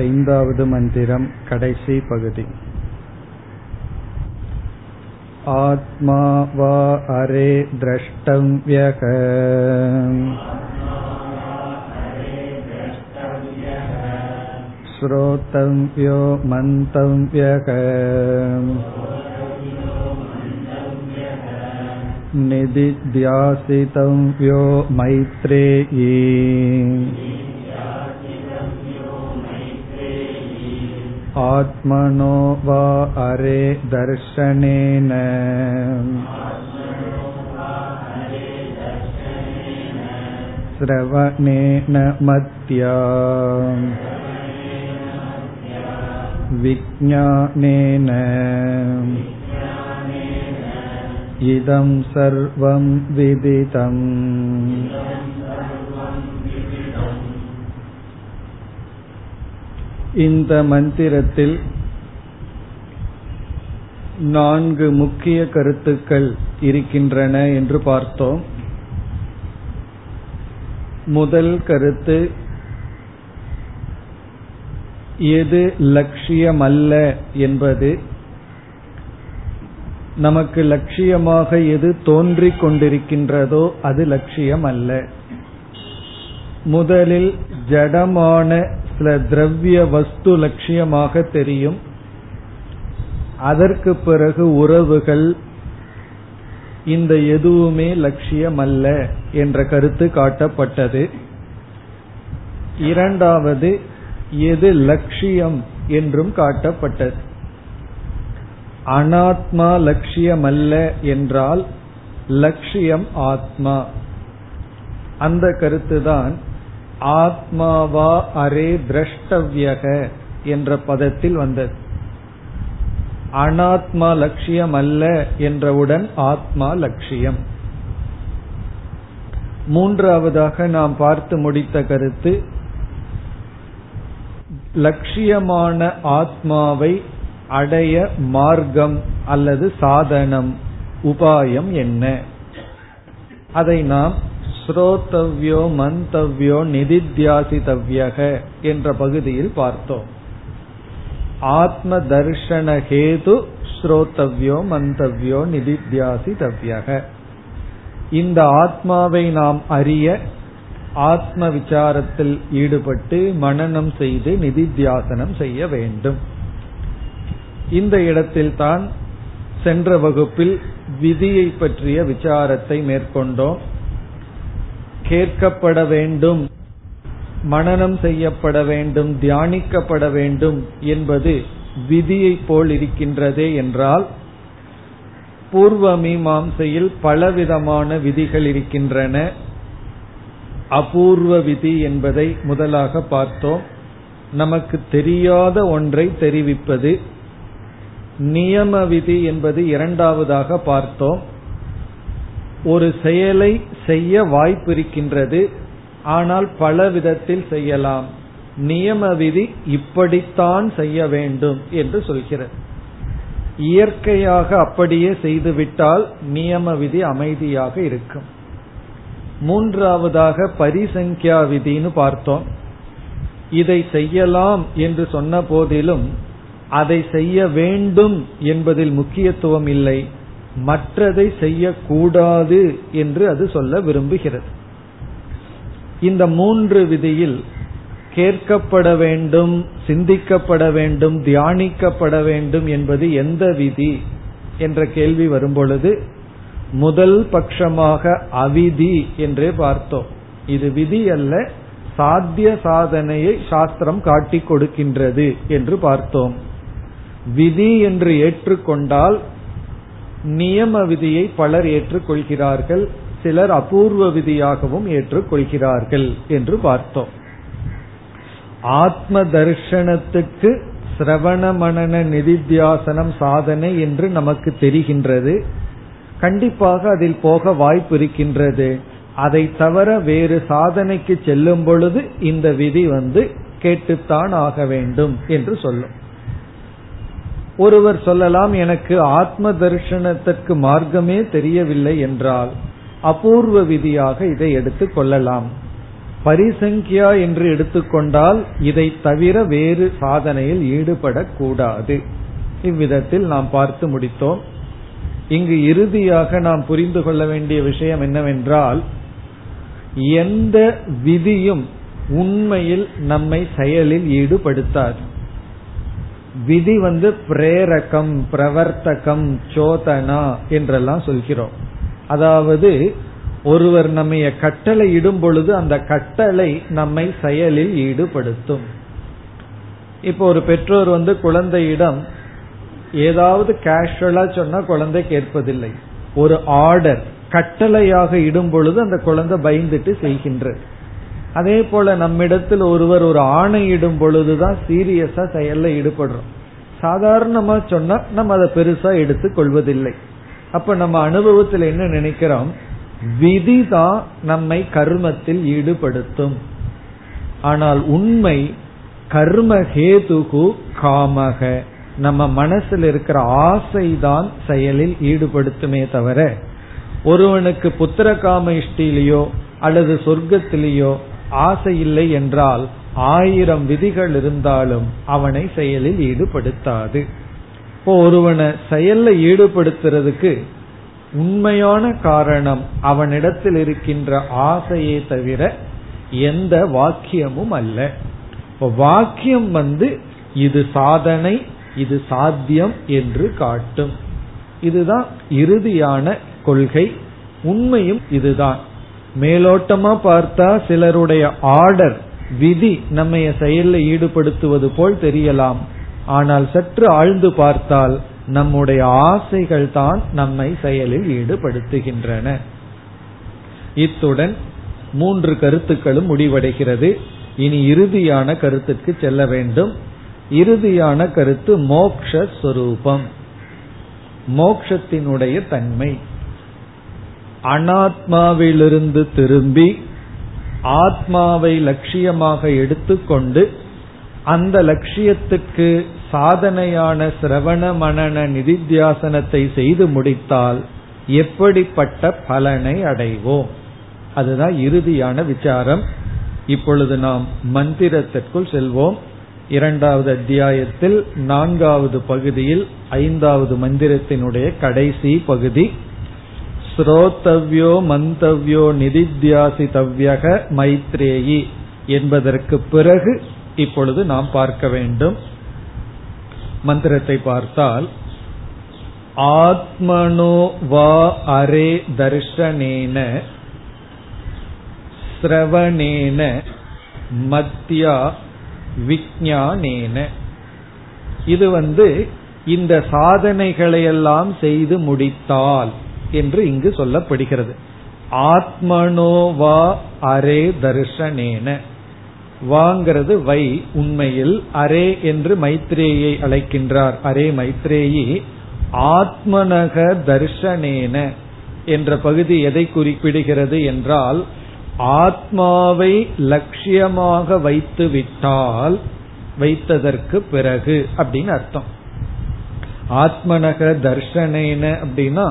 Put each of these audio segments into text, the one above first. ஐந்தாவது மந்திரம், கடைசி பகுதி. ஆத்மா வா அரே திரஷ்டவ்யக ஸ்ரோதவ்யோ மந்தவ்யக நிதித்யாசிதவ்யோ மைத்ரேயி. ஆத்மனோ வா அரே தர்ஷனேன ஸ்ரவணேன மத்யா விஜ்ஞானேன இதம் சர்வம் விதிதம். இந்த மந்திரத்தில் 4 முக்கிய கருத்துக்கள் இருக்கின்றன என்று பார்த்தோம். முதல் கருத்து, எது லட்சியமல்ல என்பது. நமக்கு லட்சியமாக எது தோன்றிக் கொண்டிருக்கின்றதோ அது லட்சியம் அல்ல. முதலில் ஜடமான சில திரவிய வஸ்து லட்சியமாக தெரியும். அதற்கு பிறகு உறவுகள், இந்த எதுவுமே லட்சியமல்ல என்ற கருத்து காட்டப்பட்டது. இரண்டாவது, எது லட்சியம் என்றும் காட்டப்பட்டது. அனாத்மா லட்சியமல்ல என்றால் லட்சியம் ஆத்மா. அந்த கருத்துதான் ஆத்மாவா அரே திரஷ்டவ்யக என்ற பதத்தில் வந்தது. அனாத்மா லட்சியம் அல்ல என்றவுடன் ஆத்மா லட்சியம். மூன்றாவதாக நாம் பார்த்து முடித்த கருத்து, லட்சியமான ஆத்மாவை அடைய மார்க்கம் அல்லது சாதனம், உபாயம் என்ன? அதை நாம் ஸ்ரோதவ்யோ மந்தவ்யோ நிதித்யாசிதவ்யக என்ற பகுதியில் பார்த்தோம். ஆத்ம தர்ஷன ஹேது ஸ்ரோதவ்யோ மந்தவ்யோ நிதித்யாசிதவ்யக. இந்த ஆத்மாவை நாம் அறிய ஆத்ம விசாரத்தில் ஈடுபட்டு மனனம் செய்து நிதித்தியாசனம் செய்ய வேண்டும். இந்த இடத்தில்தான் சென்ற வகுப்பில் விதியை பற்றிய விசாரத்தை மேற்கொண்டோம். கேட்கப்பட வேண்டும், மனனம் செய்யப்பட வேண்டும், தியானிக்கப்பட வேண்டும் என்பது விதியை போல் இருக்கின்றதே என்றால், பூர்வ மீமாம்சையில் பலவிதமான விதிகள் இருக்கின்றன. அபூர்வ விதி என்பதை முதலாக பார்த்தோம். நமக்கு தெரியாத ஒன்றை தெரிவிப்பது. நியம விதி என்பது இரண்டாவதாக பார்த்தோம். ஒரு செயலை செய்ய வாய்ப்பிருக்கின்றது, ஆனால் பல விதத்தில் செய்யலாம். நியம விதி இப்படித்தான் செய்ய வேண்டும் என்று சொல்கிறது. இயற்கையாக அப்படியே செய்துவிட்டால் நியம விதி அமைதியாக இருக்கும். மூன்றாவதாக பரிசங்கியா விதின்னு பார்த்தோம். இதை செய்யலாம் என்று சொன்ன போதிலும் அதை செய்ய வேண்டும் என்பதில் முக்கியத்துவம் இல்லை, மற்றதை செய்யக்கூடாது என்று அது சொல்ல விரும்புகிறது. இந்த 3 விதியில் கேட்கப்பட வேண்டும், சிந்திக்கப்பட வேண்டும், தியானிக்கப்பட வேண்டும் என்பது எந்த விதி என்ற கேள்வி வரும்பொழுது முதல் பட்சமாக அவிதி என்றே பார்த்தோம். இது விதி அல்ல, சாத்திய சாதனையை சாஸ்திரம் காட்டி கொடுக்கின்றது என்று பார்த்தோம். விதி என்று ஏற்றுக்கொண்டால் நியம விதியை பலர் ஏற்றுக்கொள்கிறார்கள், சிலர் அபூர்வ விதியாகவும் ஏற்றுக்கொள்கிறார்கள் என்று பார்த்தோம். ஆத்ம தரிசனத்துக்கு சிரவண மனன நிதித்தியாசனம் சாதனை என்று நமக்கு தெரிகின்றது. கண்டிப்பாக அதில் போக வாய்ப்பு இருக்கின்றது. அதை தவிர வேறு சாதனைக்கு செல்லும் பொழுது இந்த விதி கேட்டுத்தான் ஆக வேண்டும் என்று சொல்லும். ஒருவர் சொல்லலாம், எனக்கு ஆத்ம தரிசனத்திற்கு மார்க்கமே தெரியவில்லை என்றால் அபூர்வ விதியாக இதை எடுத்துக் கொள்ளலாம். பரிசங்கியா என்று எடுத்துக்கொண்டால் இதை தவிர வேறு சாதனையில் ஈடுபடக்கூடாது. இவ்விதத்தில் நாம் பார்த்து முடித்தோம். இங்கு இறுதியாக நாம் புரிந்து கொள்ள வேண்டிய விஷயம் என்னவென்றால், எந்த விதியும் உண்மையில் நம்மை செயலில் ஈடுபடுத்தாது. விதி பிரேரகம், பிரவர்த்தகம், சோதனா என்றெல்லாம் சொல்கிறோம். அதாவது ஒருவர் நம்மை கட்டளை இடும் பொழுது அந்த கட்டளை நம்மை செயலில் ஈடுபடுத்தும். இப்போ ஒரு பெற்றோர் குழந்தையிடம் ஏதாவது கேஷுவலா சொன்னா குழந்தை கேட்பதில்லை. ஒரு ஆர்டர் கட்டளையாக இடும் பொழுது அந்த குழந்தை பயந்துட்டு செய்கின்றது. அதே போல நம்மிடத்தில் ஒருவர் ஒரு ஆணையிடும் பொழுதுதான் சீரியஸா செயல்ல ஈடுபடுறோம். சாதாரணமா சொன்னா நம்ம அதை பெருசா எடுத்து கொள்வதில்லை. அப்ப நம்ம அனுபவத்தில் என்ன நினைக்கிறோம், விதிதான் நம்மை கர்மத்தில் ஈடுபடுத்தும். ஆனால் உண்மை கர்ம ஹேதுகு காமக, நம்ம மனசில் இருக்கிற ஆசைதான் செயலில் ஈடுபடுத்துமே தவிர, ஒருவனுக்கு புத்திர காம இஷ்டிலேயோ அல்லது சொர்க்கத்திலேயோ ஆசை இல்லை என்றால் 1000 விதிகள் இருந்தாலும் அவனை செயலில் ஈடுபடுத்தாது. இப்போ ஒருவனை செயல்ல ஈடுபடுத்துறதுக்கு உண்மையான காரணம் அவனிடத்தில் இருக்கின்ற ஆசையே தவிர எந்த வாக்கியமும் அல்ல. இப்போ வாக்கியம் இது சாதனை, இது சாத்தியம் என்று காட்டும். இதுதான் இறுதியான கொள்கை. உண்மையும் இதுதான். மேலோட்டமா பார்த்தா சிலருடைய ஆர்டர், விதி நம்ம செயல்ல ஈடுபடுத்துவது போல் தெரியலாம். ஆனால் சற்று ஆழ்ந்து பார்த்தால் நம்முடைய ஆசைகள் தான் நம்மை செயலில் ஈடுபடுத்துகின்றன. இத்துடன் 3 கருத்துக்களும் முடிவடைகிறது. இனி இறுதியான கருத்துக்கு செல்ல வேண்டும். இறுதியான கருத்து மோக்ஷஸ்வரூபம், மோக்ஷத்தினுடைய தன்மை. அனாத்மாவிலிருந்து திரும்பி ஆத்மாவை லட்சியமாக எடுத்துக்கொண்டு அந்த லட்சியத்துக்கு சாதனையான சிரவண மனன நிதித்தியாசனத்தை செய்து முடித்தால் எப்படிப்பட்ட பலனை அடைவோம், அதுதான் இறுதியான விசாரம். இப்பொழுது நாம் மந்திரத்திற்குள் செல்வோம். 2வது அத்தியாயத்தில் 4வது பகுதியில் 5வது மந்திரத்தினுடைய கடைசி பகுதி. ஸ்ரோதவ்யோ மந்தவ்யோ நிதித்யாசிதவ்யக மைத்ரேயி என்பதற்கு பிறகு இப்பொழுது நாம் பார்க்க வேண்டும். மந்திரத்தை பார்த்தால், ஆத்மனோ வா அரே தர்ஷனேன ஸ்ரவணேன மத்யா விஞ்ஞானேன. இது இந்த சாதனைகளையெல்லாம் செய்து முடித்தால் என்று இங்கு சொல்லப்படுகிறது. ஆத்மனோ வா அரே தர்ஷனேன, வாங்கிறது வை உண்மையில், அரே என்று மைத்ரேயை அழைக்கின்றார். அரே மைத்ரேயி, ஆத்மனக தர்ஷனேன என்ற பகுதி எதை குறிப்பிடுகிறது என்றால், ஆத்மாவை லட்சியமாக வைத்ததற்கு பிறகு அப்படின்னு அர்த்தம். ஆத்மனக தர்ஷனேன அப்படின்னா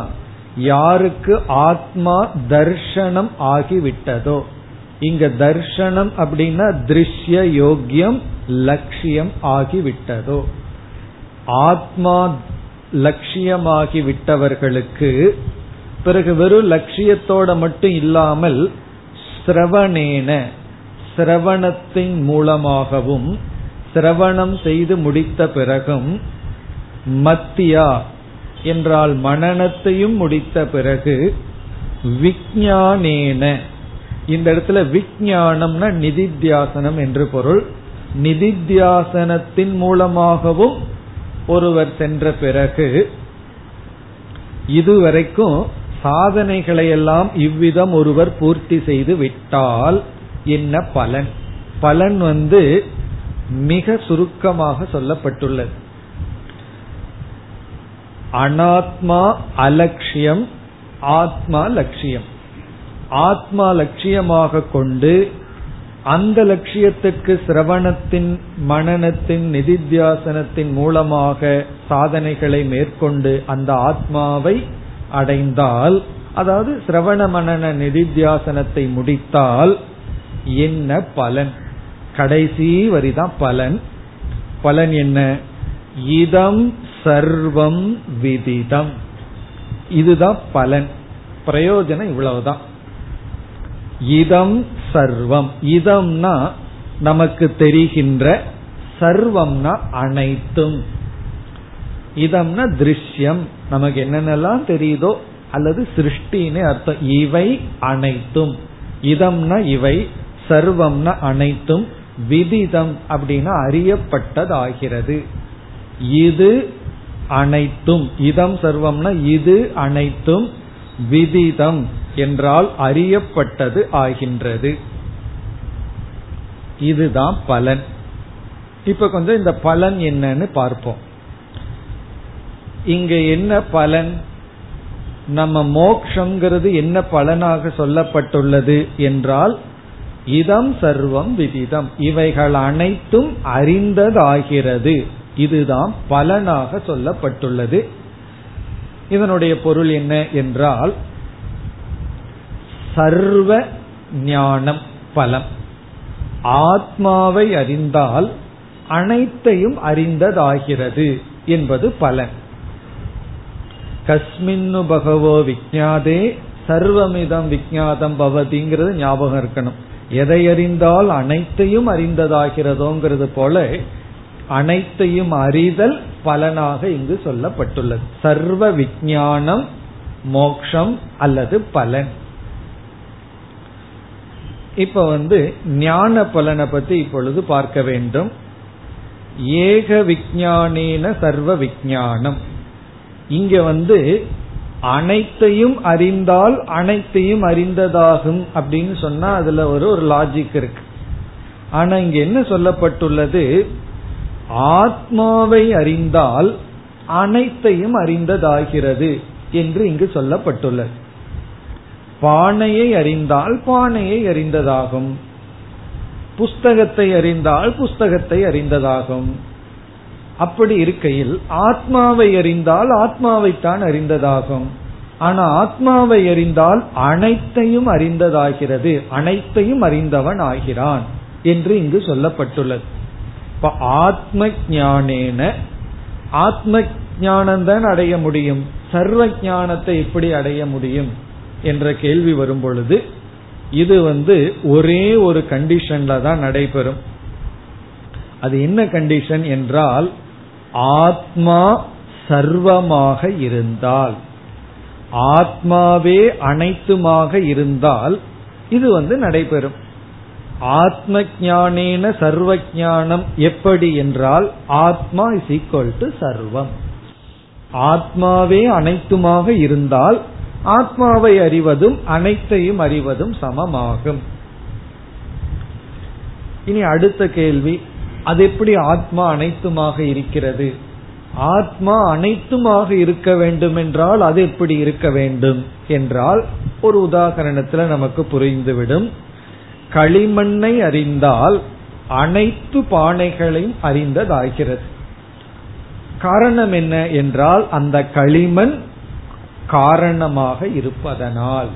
யாருக்கு ஆத்மா தர்ஷனம் ஆகிவிட்டதோ. இங்க தர்ஷனம் அப்படின்னா திருஷ்ய யோக்கியம், லட்சியம் ஆகிவிட்டதோ. ஆத்மா லட்சியமாகிவிட்டவர்களுக்கு பிறகு வெறும் லட்சியத்தோட மட்டும் இல்லாமல் சிரவணேன, சிரவணத்தின் மூலமாகவும் சிரவணம் செய்து முடித்த பிறகும், மத்தியா என்றால் மனனத்தையும் முடித்த பிறகு, விஞ்ஞானேன, இந்த இடத்துல விஞ்ஞானம்னா நிதித்தியாசனம் என்று பொருள். நிதித்தியாசனத்தின் மூலமாகவும் ஒருவர் சென்ற பிறகு, இதுவரைக்கும் சாதனைகளையெல்லாம் இவ்விதம் ஒருவர் பூர்த்தி செய்து விட்டால் என்ன பலன்? பலன் மிக சுருக்கமாக சொல்லப்பட்டுள்ளது. அனாத்மா அலட்சியம், ஆத்மா லட்சியம். ஆத்மா லட்சியமாக கொண்டு அந்த லட்சியத்துக்கு சிரவணத்தின், மனனத்தின், நிதித்தியாசனத்தின் மூலமாக சாதனைகளை மேற்கொண்டு அந்த ஆத்மாவை அடைந்தால், அதாவது சிரவண மனன நிதித்தியாசனத்தை முடித்தால் என்ன பலன்? கடைசி வரிதான் பலன். பலன் என்ன? இதம் சர்வம் விதிதம். இதுதான் பலன், பிரயோஜனம் இவ்வளவுதான். இதம் சர்வம், இதம்னா நமக்கு தெரிகின்ற, சர்வம்னா அனைத்தும், இதம்னா திருஷ்யம், நமக்கு என்னென்னலாம் தெரியுதோ, அல்லது சிருஷ்டின்னு அர்த்தம். இவை அனைத்தும், இதம்னா இவை, சர்வம்னா அனைத்தும், விதிதம் அப்படின்னா அறியப்பட்டதாகிறது. இது அனைத்தும், இதம் சர்வம்னா இது அனைத்தும், விதிதம் என்றால் அறியப்பட்டது ஆகின்றது. இதுதான் பலன். இப்ப கொஞ்சம் இந்த பலன் என்னன்னு பார்ப்போம். இங்க என்ன பலன்? நம்ம மோக்ஷங்கிறது என்ன பலனாக சொல்லப்பட்டுள்ளது என்றால், இதம் சர்வம் விதிதம், இவைகள் அனைத்தும் அறிந்ததாகிறது, இதுதான் பலனாக சொல்லப்பட்டுள்ளது. இதனுடைய பொருள் என்ன என்றால், சர்வ ஞானம் பலம். ஆத்மாவை அறிந்தால் அனைத்தையும் அறிந்ததாகிறது என்பது பலன். கஸ்மின்னு பகவோ விஜ்ஞாதே சர்வமிதம் விஜ்ஞாதம் பவதிங்கிறது ஞாபகம் இருக்கணும். எதை அறிந்தால் அனைத்தையும் அறிந்ததாகிறதோங்கிறது போல, அனைத்தையும் அறிதல் பலனாக இங்கு சொல்லப்பட்டுள்ளது. சர்வ விஜ்ஞானம் மோக்ஷம் அல்லது பலன். இப்ப ஞான பலனை பத்தி இப்பொழுது பார்க்க வேண்டும். ஏக விஜ்ஞானேன சர்வ விஜ்ஞானம், இங்க அனைத்தையும் அறிந்தால் அனைத்தையும் அறிந்ததாகும் அப்படின்னு சொன்னா அதுல ஒரு லாஜிக் இருக்கு. ஆனா இங்க என்ன சொல்லப்பட்டுள்ளது? ஆத்மாவை அறிந்தால் அனைத்தையும் அறிந்ததாகிறது என்று இங்கு சொல்லப்பட்டுள்ளது. பானையை அறிந்தால் பானையை அறிந்ததாகும், புஸ்தகத்தை அறிந்தால் புஸ்தகத்தை அறிந்ததாகும். அப்படி இருக்கையில் ஆத்மாவை அறிந்தால் ஆத்மாவைத்தான் அறிந்ததாகும். ஆனா ஆத்மாவை அறிந்தால் அனைத்தையும் அறிந்ததாகிறது, அனைத்தையும் அறிந்தவன் ஆகிறான் என்று இங்கு சொல்லப்பட்டுள்ளது. இப்ப ஆத்ம ஞானேன, ஆத்ம ஞானம்தான் அடைய முடியும், சர்வ ஞானத்தை எப்படி அடைய முடியும் என்ற கேள்வி வரும் பொழுது, இது ஒரே ஒரு கண்டிஷன்ல தான் நடைபெறும். அது என்ன கண்டிஷன் என்றால், ஆத்மா சர்வமாக இருந்தால், ஆத்மாவே அனைத்துமாக இருந்தால் இது நடைபெறும். ஆத்ம ஞானேன சர்வ ஞானம் எப்படி என்றால், ஆத்மா இஸ் ஈக்வல் டு சர்வம். ஆத்மாவே அனைத்துமாக இருந்தால் ஆத்மாவை அறிவதும் அனைத்தையும் அறிவதும் சமமாகும். இனி அடுத்த கேள்வி, அது எப்படி ஆத்மா அனைத்துமாக இருக்கிறது? ஆத்மா அனைத்துமாக இருக்க வேண்டும் என்றால் அது எப்படி இருக்க வேண்டும் என்றால், ஒரு உதாரணத்துல நமக்கு புரிந்துவிடும். களிமண்ணை அறிந்தால் அனைத்து பானைகளையும் அறிந்ததாகிறது. காரணம் என்ன என்றால், அந்த களிமண் காரணமாக இருப்பதனால்.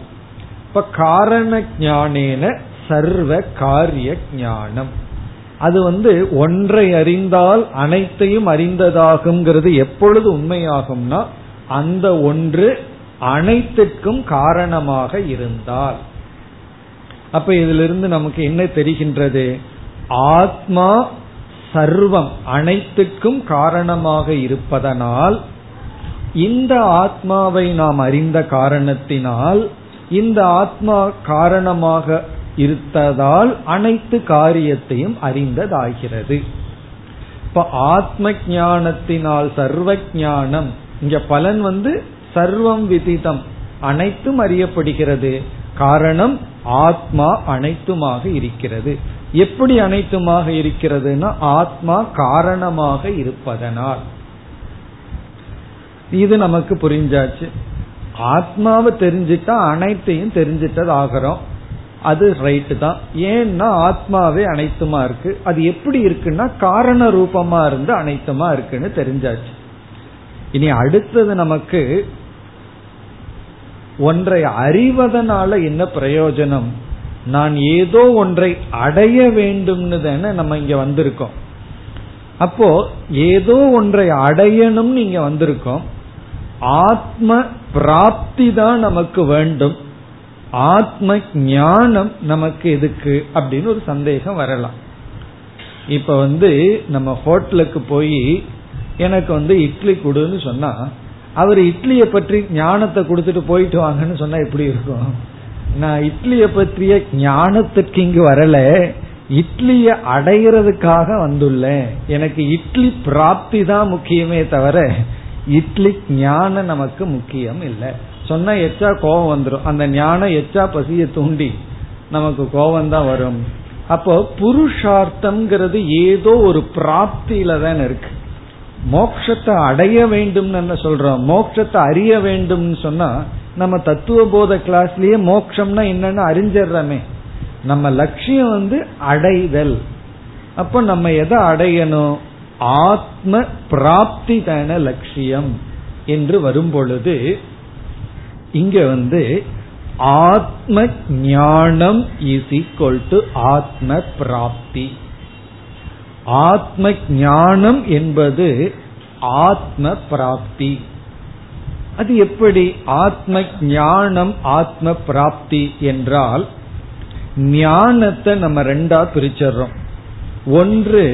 இப்ப காரண ஞானேன சர்வ காரிய ஞானம், அது ஒன்றை அறிந்தால் அனைத்தையும் அறிந்ததாகுங்கிறது எப்பொழுது உண்மையாகும்னா, அந்த ஒன்று அனைத்துக்கும் காரணமாக இருந்தால். அப்ப இதிலிருந்து நமக்கு என்ன தெரிகின்றது? ஆத்மா சர்வம் அனைத்துக்கும் காரணமாக இருப்பதனால், இந்த ஆத்மாவை நாம் அறிந்த காரணத்தினால், இந்த ஆத்மா காரணமாக இருத்ததால் அனைத்து காரியத்தையும் அறிந்ததாகிறது. இப்ப ஆத்ம ஞானத்தினால் சர்வ ஞானம், இங்க பலன் சர்வம் விதிதம், அனைத்தும் அறியப்படுகிறது. காரணம் ஆத்மா அனைத்துமாக இருக்கிறது. எப்படி அனைத்துமாக இருக்கிறதுனா, ஆத்மா காரணமாக இருப்பதனால். இது நமக்கு புரிஞ்சாச்சு. ஆத்மாவை தெரிஞ்சிட்டா அனைத்தையும் தெரிஞ்சிட்டது ஆகிறோம், அது ரைட்டு தான். ஏன்னா ஆத்மாவே அனைத்துமா இருக்கு. அது எப்படி இருக்குன்னா, காரண ரூபமா இருந்து அனைத்துமா இருக்குன்னு தெரிஞ்சாச்சு. இனி அடுத்தது நமக்கு, ஒன்றை அறிவதனால என்ன பிரயோஜனம்? நான் ஏதோ ஒன்றை அடைய வேண்டும்னு தானே நம்ம இங்க வந்திருக்கோம். அப்போ ஏதோ ஒன்றை அடையணும்னு இங்க வந்திருக்கோம். ஆத்ம பிராப்தி தான் நமக்கு வேண்டும், ஆத்ம ஞானம் நமக்கு எதுக்கு அப்படின்னு ஒரு சந்தேகம் வரலாம். இப்ப நம்ம ஹோட்டலுக்கு போய் எனக்கு இட்லி கொடுன்னு சொன்னா, அவர் இட்லிய பற்றி ஞானத்தை கொடுத்துட்டு போயிட்டு வாங்கன்னு சொன்னா எப்படி இருக்கும்? நான் இட்லிய பற்றிய ஞானத்திற்கு இங்கு வரல, இட்லிய அடைகிறதுக்காக வந்துள்ளேன். எனக்கு இட்லி பிராப்தி தான் முக்கியமே தவிர இட்லி ஞானம் நமக்கு முக்கியம் இல்லை. சொன்னா எச்சா கோபம் வந்துடும், அந்த ஞானம் எச்சா பசிய தூண்டி நமக்கு கோபம் தான் வரும். அப்போ புருஷார்த்தம்ங்கிறது ஏதோ ஒரு பிராப்தியில தான் இருக்கு. மோட்சத்தை அடைய வேண்டும்னு என்ன சொல்றோம், மோட்சத்தை அறிய வேண்டும்னு சொன்னா நம்ம தத்துவ போத கிளாஸ்லயே மோட்சம்னா என்னன்னு அறிஞ்சிடறமே. நம்ம லட்சியம் அடைதல். அப்ப நம்ம எதை அடையணும், ஆத்ம பிராப்தி தான லட்சியம் என்று வரும் பொழுது இங்க ஆத்ம ஞானம் இஸ் ஈக்வல் டு ஆத்ம பிராப்தி. ஆத்ம ஞானம் என்பது ஆத்ம பிராப்தி. அது எப்படி ஆத்ம ஞானம் ஆத்ம பிராப்தி என்றால், ஞானத்தை நம்ம ரெண்டா பிரிச்சறோம். ஒன்று,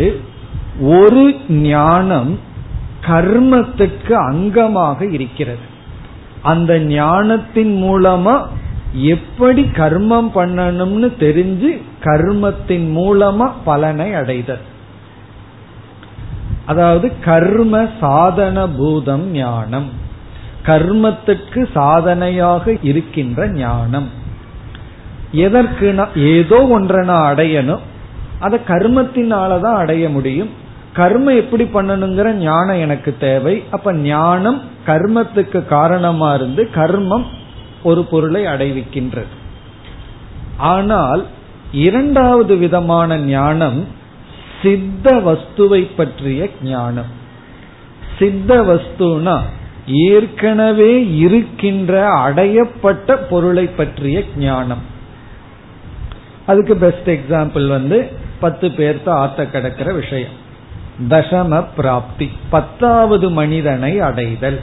ஒரு ஞானம் கர்மத்துக்கு அங்கமாக இருக்கிறது. அந்த ஞானத்தின் மூலமா எப்படி கர்மம் பண்ணணும்னு தெரிஞ்சு கர்மத்தின் மூலமா பலனை அடைதல், அதாவது கர்ம சாதன பூதம் ஞானம், கர்மத்துக்கு சாதனையாக இருக்கின்ற ஞானம். எதற்குனா ஏதோ ஒன்றை நான் அடையணும், அதை கர்மத்தினாலதான் அடைய முடியும். கர்மம் எப்படி பண்ணணுங்கிற ஞானம் எனக்கு தேவை. அப்ப ஞானம் கர்மத்துக்கு காரணமா இருந்து கர்மம் ஒரு பொருளை அடைவிக்கின்றது. ஆனால் இரண்டாவது விதமான ஞானம் சித்த வஸ்துவை பற்றிய ஞானம். சித்த வஸ்துனா ஏற்கனவே இருக்கின்ற அடையப்பட்ட பொருளை பற்றிய ஞானம். அதுக்கு பெஸ்ட் எக்ஸாம்பிள் 10 பேர்த்த ஆத்த கிடக்கிற விஷயம், தசம பிராப்தி, 10வது மனிதனை அடைதல்.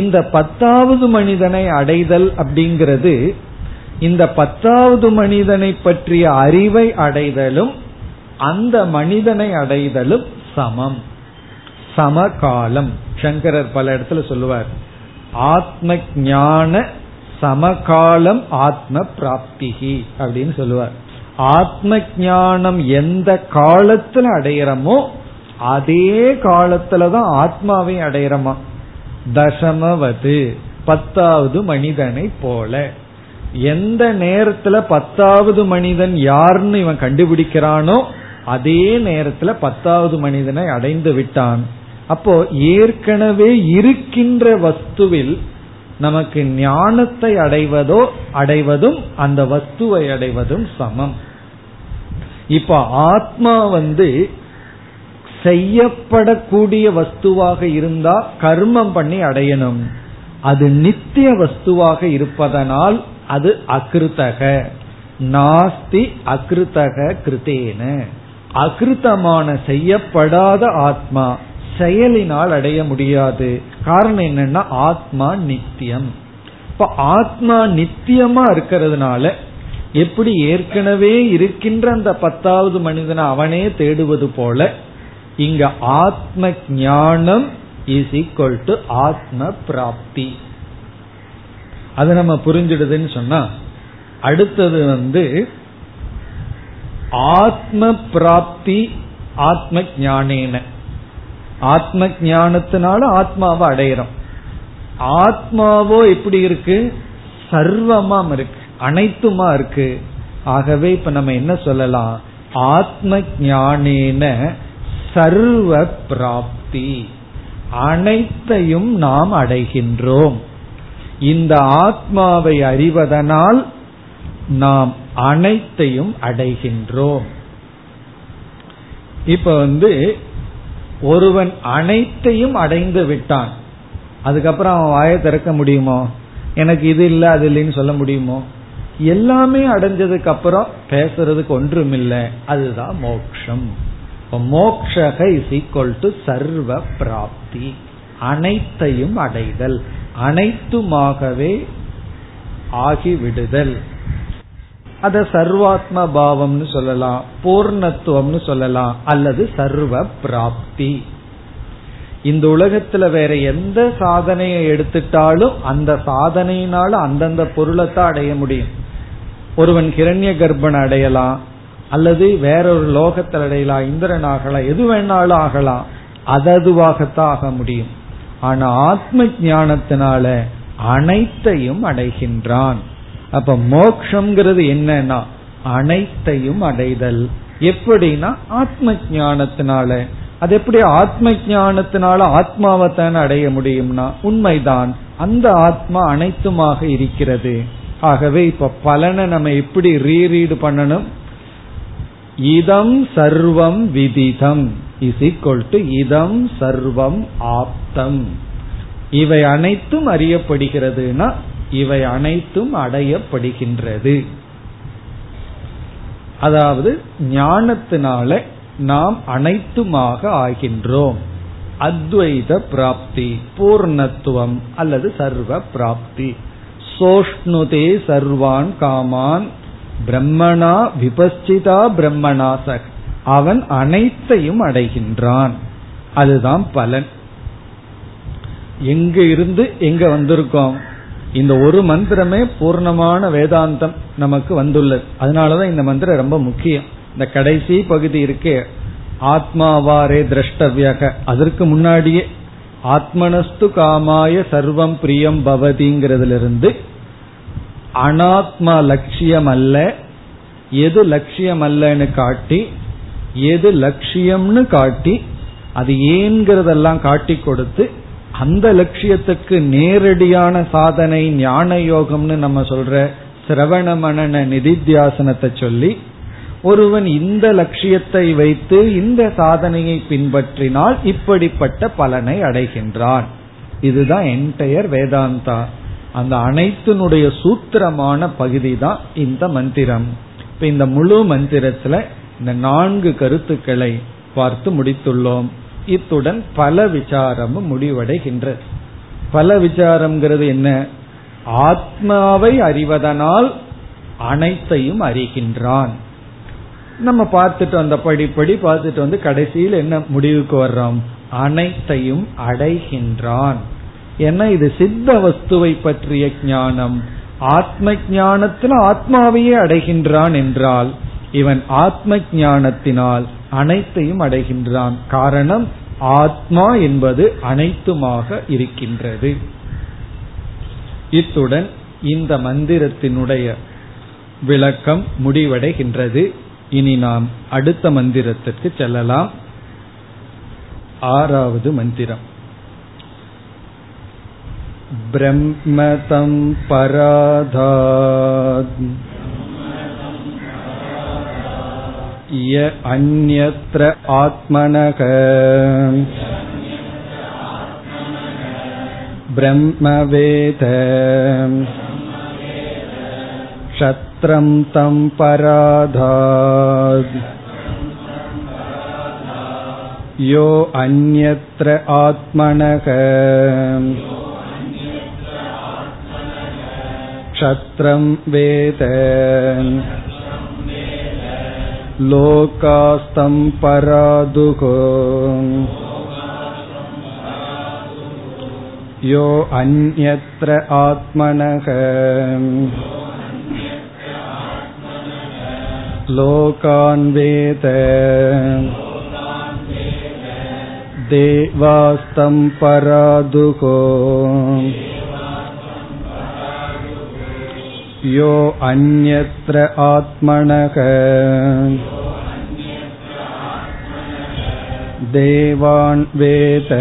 இந்த 10வது மனிதனை அடைதல் அப்படிங்கிறது, இந்த 10வது மனிதனை பற்றிய அறிவை அடைதலும் அந்த மனிதனை அடைதலும் சமம், சமகாலம். சங்கரர் பல இடத்துல சொல்லுவார், ஆத்ம ஞான சமகாலம் ஆத்ம பிராப்திகி அப்படின்னு சொல்லுவார். ஆத்ம ஞானம் எந்த காலத்துல அடையிறமோ அதே காலத்துலதான் ஆத்மாவை அடையிறமா, தசமவது 10வது மனிதனை போல. எந்த நேரத்துல 10வது மனிதன் யாருன்னு இவன் கண்டுபிடிக்கிறானோ அதே நேரத்துல 10வது மனிதனை அடைந்து விட்டான். அப்போ ஏற்கனவே இருக்கின்ற வஸ்துவில் நமக்கு ஞானத்தை அடைவதும் அந்த வஸ்துவை அடைவதும் சமம். இப்ப ஆத்மா செய்யப்படக்கூடிய வஸ்துவாக இருந்தா கர்மம் பண்ணி அடையணும், அது நித்திய வஸ்துவாக இருப்பதனால் அது அகிருத்தக நாஸ்தி அகிருத்தக கிருத்தேன, அகிருத்தமான செய்யப்படாத ஆத்மா செயலினால் அடைய முடியாது. காரணம் என்னன்னா ஆத்மா நித்தியம். இப்ப ஆத்மா நித்தியமா இருக்கிறதுனால எப்படி ஏற்கனவே இருக்கின்ற அந்த 10வது மனிதனை அவனே தேடுவது போல இங்க ஆத்ம ஞானம் இஸ் ஈக்வல் டு ஆத்ம பிராப்தி. அது நம்ம புரிஞ்சிடுதுன்னு சொன்னா, அடுத்தது ஆத்ம பிராப்தி ஆத்ம ஞானேன, ஆத்ம ஞானத்தினால ஆத்மாவை அடையிறோம். ஆத்மாவோ எப்படி இருக்கு, சர்வமா இருக்கு, அனைத்துமா இருக்கு. ஆகவே இப்ப நம்ம என்ன சொல்லலாம், ஆத்ம ஞானேன சர்வ பிராப்தி, அனைத்தையும் நாம் அடைகின்றோம். இந்த ஆத்மாவை அறிவதனால் நாம் அனைத்தையும் அடைகின்றோம். இப்ப ஒருவன் அனைத்தையும் அடைந்து விட்டான், அதுக்கப்புறம் அவன் வாயை திறக்க முடியுமோ, எனக்கு இது இல்லை அது இல்லைன்னு சொல்ல முடியுமோ? எல்லாமே அடைஞ்சதுக்கு அப்புறம் பேசுறதுக்கு ஒன்றும் இல்லை, அதுதான் மோக்ஷம். மோக்ஷக இஸ் ஈக்வல் டு சர்வ பிராப்தி, அனைத்தையும் அடைதல், அனைத்துமாகவே ஆகிவிடுதல். அத சர்வாத்ம பாவம்னு சொல்லலாம், பூர்ணத்துவம்னு சொல்லலாம், அல்லது சர்வ பிராப்தி. இந்த உலகத்துல வேற எந்த சாதனையை எடுத்துட்டாலும் அந்த சாதனையினால அந்தந்த பொருளைத்தான் அடைய முடியும். ஒருவன் கிரண்ய கர்ப்பனை அடையலாம், அல்லது வேறொரு லோகத்தில் அடையலாம், இந்திரன் ஆகலாம், எது வேணாலும் ஆகலாம், அதுவாகத்தான் ஆக முடியும். ஆனா ஆத்ம ஞானத்தினால அனைத்தையும் அடைகின்றான். அப்ப மோக்ஷங்கிறது என்னன்னா அனைத்தையும் அடைதல். எப்படின்னா ஆத்ம ஞானத்தினால. அது எப்படி ஆத்ம ஞானத்தினால ஆத்மாவத்தான அடைய முடியும்னா, உண்மைதான், அந்த ஆத்மா அனைத்துமாக இருக்கிறது. ஆகவே இப்ப பலனை நம்ம எப்படி ரீரீடு பண்ணணும்? இதம் சர்வம் விதிதம் இஸ் ஈக்வல் டு இதம் சர்வம் ஆப்தம். இவை அனைத்தும் அறியப்படுகிறதுனா இவை அனைத்தும் அடையப்படுகின்றது. அதாவது ஞானத்தினால நாம் அனைத்துமாக ஆகின்றோம். அத்வைத பிராப்தி, பூர்ணத்துவம் அல்லது சர்வ பிராப்தி. சோஷ்ணுதே சர்வான் காமான் பிரம்மணா விபஸ்சிதா பிரம்மணாசக். அவன் அனைத்தையும் அடைகின்றான். அதுதான் பலன். எங்க இருந்து எங்க வந்திருக்கோம்? இந்த ஒரு மந்திரமே பூர்ணமான வேதாந்தம் நமக்கு வந்துள்ளது. அதனாலதான் இந்த மந்திரம் ரொம்ப முக்கியம். இந்த கடைசி பகுதி இருக்கே, ஆத்மாவாரே திரஷ்டவியாக, அதற்கு முன்னாடியே ஆத்மனஸ்து காமாய சர்வம் பிரியம் பவதிங்கிறதுல இருந்து அனாத்மா லட்சியம் அல்ல, எது லட்சியம் அல்லன்னு காட்டி, எது லட்சியம்னு காட்டி, அது ஏன்கிறதெல்லாம் காட்டி கொடுத்து, அந்த லட்சியத்துக்கு நேரடியான சாதனை ஞான யோகம்னு நம்ம சொல்ற சிரவண மனன நிதித்தியாசனத்தை சொல்லி, ஒருவன் இந்த லட்சியத்தை வைத்து இந்த சாதனையை பின்பற்றினால் இப்படிப்பட்ட பலனை அடைகின்றான். இதுதான் என்டையர் வேதாந்தா. அந்த அனைத்தினுடைய சூத்திரமான பகுதி தான் இந்த மந்திரம். இப்ப இந்த முழு மந்திரத்துல இந்த 4 கருத்துக்களை பார்த்து முடித்துள்ளோம். இத்துடன் பல விசாரமும் முடிவடைகின்றது. பல விசாரம்ங்கிறது என்ன? ஆத்மாவை அறிவதனால் அனைத்தையும் அறிகின்றான். நம்ம பார்த்துட்டு வந்த படிப்படி பார்த்துட்டு வந்து கடைசியில் என்ன முடிவுக்கு வர்றோம்? அனைத்தையும் அடைகின்றான். ஏன்னா இது சித்த வஸ்துவை பற்றிய ஞானம். ஆத்ம ஞானத்தில் ஆத்மாவையே அடைகின்றான் என்றால் இவன் ஆத்ம ஞானத்தினால் அனைத்தையும் அடைகின்றான். காரணம், ஆத்மா என்பது அனைத்துமாக இருக்கின்றது. இத்துடன் இந்த மந்திரத்தினுடைய விளக்கம் முடிவடைகின்றது. இனி நாம் அடுத்த மந்திரத்திற்கு செல்லலாம். 6வது மந்திரம். பிரம்மதம் பராதாத் ய அன்யத்ர ஆத்மனக பிரம்மவேத க்ஷத்ரம் தம் பராதாத் யோ அன்யத்ர ஆத்மனக க்ஷத்ரம் வேத லோகாஸ்தம் பராதுகோ யோ அன்யத்ர ஆத்மனஹ லோகான் வேத தேவாஸ்தம் பராதுகோ யோ அன்யத்ர ஆத்மனஹ தேவான் வேத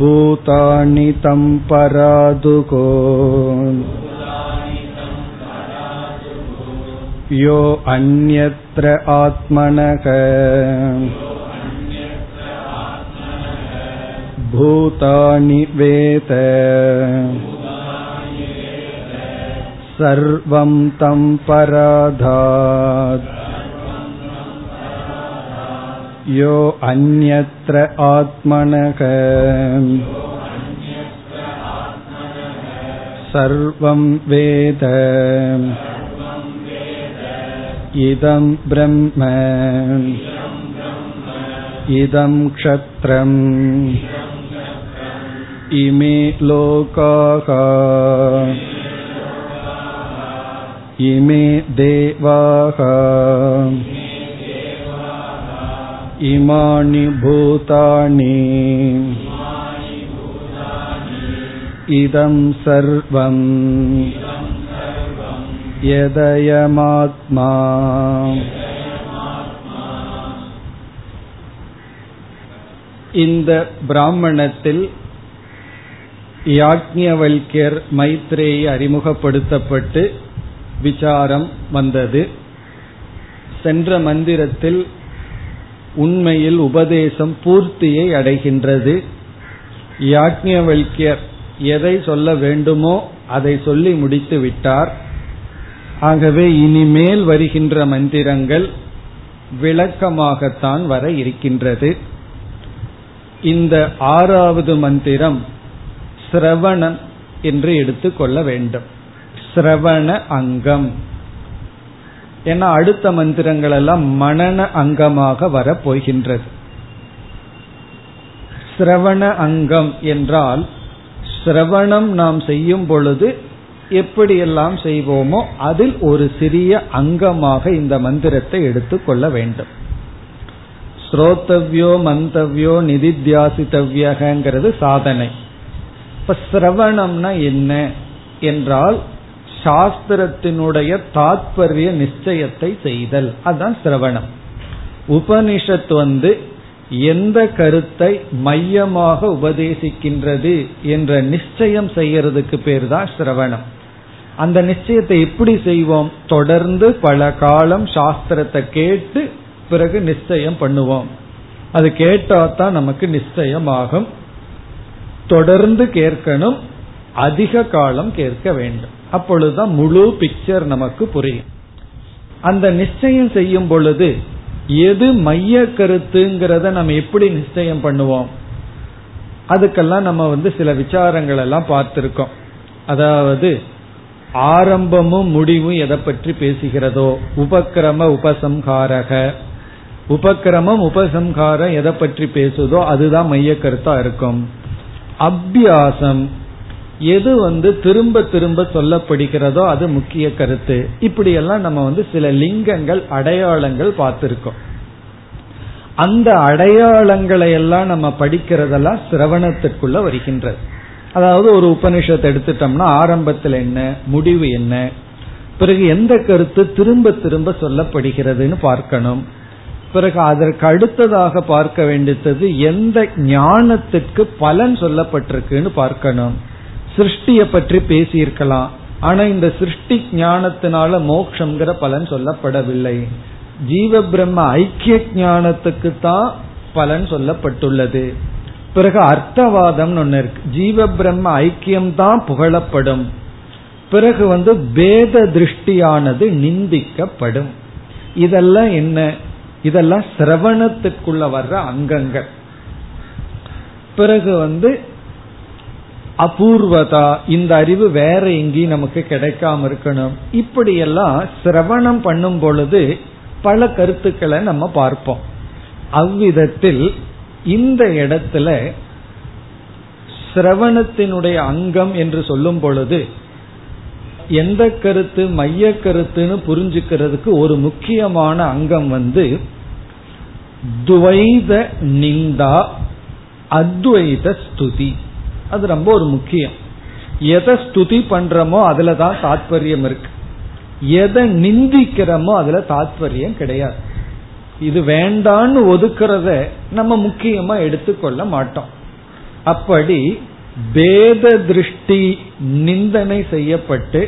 பூதானி தம் பராதுகோ யோ அன்யத்ர ஆத்மனஹ பூதானி வேத சர்வம் தம் பராதாத் யோ அன்யத்ர ஆத்மனக சர்வம் வேத இதம் பிரம்ம இதம் க்ஷத்ரம் இமே லோகாஹ இமே தேவாஹ இமானி பூதானி இதம் சர்வம் யதயமாத்மா. இந்த பிராமணத்தில் யாக்ஞவல்யர் மைத்ரேயை அறிமுகப்படுத்தப்பட்டு விசாரம் வந்தது. சென்ற மந்திரத்தில் உண்மையில் உபதேசம் பூர்த்தியை அடைகின்றது. யாக்ஞவல்யர் எதை சொல்ல வேண்டுமோ அதை சொல்லி முடித்து விட்டார். ஆகவே இனிமேல் வருகின்ற மந்திரங்கள் விளக்கமாகத்தான் வர இருக்கின்றது. இந்த ஆறாவது மந்திரம் சிரவணம் என்று எடுத்துக்கொள்ள வேண்டும். சிரவண அங்கம் என அடுத்த மந்திரங்கள் எல்லாம் மனன அங்கமாக வரப்போகின்றது. சிரவண அங்கம் என்றால் சிரவணம் நாம் செய்யும் பொழுது எப்படியெல்லாம் செய்வோமோ அதில் ஒரு சிறிய அங்கமாக இந்த மந்திரத்தை எடுத்துக்கொள்ள வேண்டும். ஸ்ரோத்தவ்யோ மந்தவ்யோ நிதித்தியாசித்தவ்யங்கிறது சாதனை. இப்ப சிரவணம்னா என்ன என்றால் சாஸ்திரத்தினுடைய தாத்பரிய நிச்சயத்தை செய்தல், அதுதான் சிரவணம். உபனிஷத் எந்த கருத்தை மையமாக உபதேசிக்கின்றது என்ற நிச்சயம் செய்யறதுக்கு பேர் தான் சிரவணம். அந்த நிச்சயத்தை எப்படி செய்வோம்? தொடர்ந்து பல காலம் சாஸ்திரத்தை கேட்டு பிறகு நிச்சயம் பண்ணுவோம். அது கேட்டாதான் நமக்கு நிச்சயமாகும். தொடர்ந்து கேட்கணும், அதிக காலம் கேட்க வேண்டும். அப்பொழுதுதான் முழு பிக்சர் நமக்கு புரியும். அந்த நிச்சயம் செய்யும் பொழுது எது மைய கருத்துங்கிறத நம்ம எப்படி நிச்சயம் பண்ணுவோம்? அதுக்கெல்லாம் நம்ம சில விசாரங்கள் எல்லாம் பார்த்திருக்கோம். அதாவது ஆரம்பமும் முடிவும் எதை பற்றி பேசுகிறதோ, உபக்கிரம உபசம்ஹாரக, உபக்கிரமம் உபசம்ஹாரம் எதை பற்றி பேசுதோ அதுதான் மைய கருத்தா இருக்கும். அபியாசம் எது திரும்ப திரும்ப சொல்லப்படுகிறதோ அது முக்கிய கருத்து. இப்படியெல்லாம் நம்ம சில லிங்கங்கள் அடையாளங்கள் பார்த்திருக்கோம். அந்த அடையாளங்களை எல்லாம் நம்ம படிக்கிறதெல்லாம் சிரவணத்திற்குள்ள வருகின்றது. அதாவது ஒரு உபனிஷத்தை எடுத்துட்டோம்னா ஆரம்பத்தில் என்ன, முடிவு என்ன, பிறகு எந்த கருத்து திரும்ப திரும்ப சொல்லப்படுகிறதுன்னு பார்க்கணும். பிறகு அதற்கு அடுத்ததாக பார்க்க வேண்டியது எந்த ஞானத்திற்கு பலன் சொல்லப்பட்டிருக்குன்னு பார்க்கணும். சிருஷ்டியை பற்றி பேசியிருக்கலாம், ஆனா இந்த சிருஷ்டி ஞானத்தினால மோட்சம்ங்கிற பலன் சொல்லப்படவில்லை. ஜீவ பிரம்ம ஐக்கிய ஞானத்துக்கு தான் பலன் சொல்லப்பட்டுள்ளது. பிறகு அர்த்தவாதம் ஒன்னு இருக்கு, ஜீவ பிரம்ம ஐக்கியம்தான் புகழப்படும். பிறகு பேத திருஷ்டியானது நிந்திக்கப்படும். இதெல்லாம் என்ன? இதெல்லாம் சிரவணத்துக்குள்ள வர்ற அங்கங்கள். பிறகு அபூர்வதா, இந்த அறிவு வேற எங்கேயும் நமக்கு கிடைக்காம இருக்கணும். இப்படியெல்லாம் சிரவணம் பண்ணும் பொழுது பல கருத்துக்களை நம்ம பார்ப்போம். அவ்விதத்தில் இந்த இடத்துல சிரவணத்தினுடைய அங்கம் என்று சொல்லும் பொழுது எந்த கருத்து மைய கருத்துன்னு புரிஞ்சுக்கிறதுக்கு ஒரு முக்கியமான அங்கம் துவைத நிந்தா அத்வைத ஸ்துதி. அது ரொம்ப ஒரு முக்கியம். எதை ஸ்துதி பண்றோமோ அதுல தான் தாத்பரியம் இருக்கு, எதை நிந்திக்கிறோமோ அதுல தாத்பரியம் கிடையாது. இது வேண்டான்னு ஒதுக்கிறத நம்ம முக்கியமா எடுத்துக்கொள்ள மாட்டோம். அப்படி பேத திருஷ்டி நிந்தனை செய்யப்பட்டு,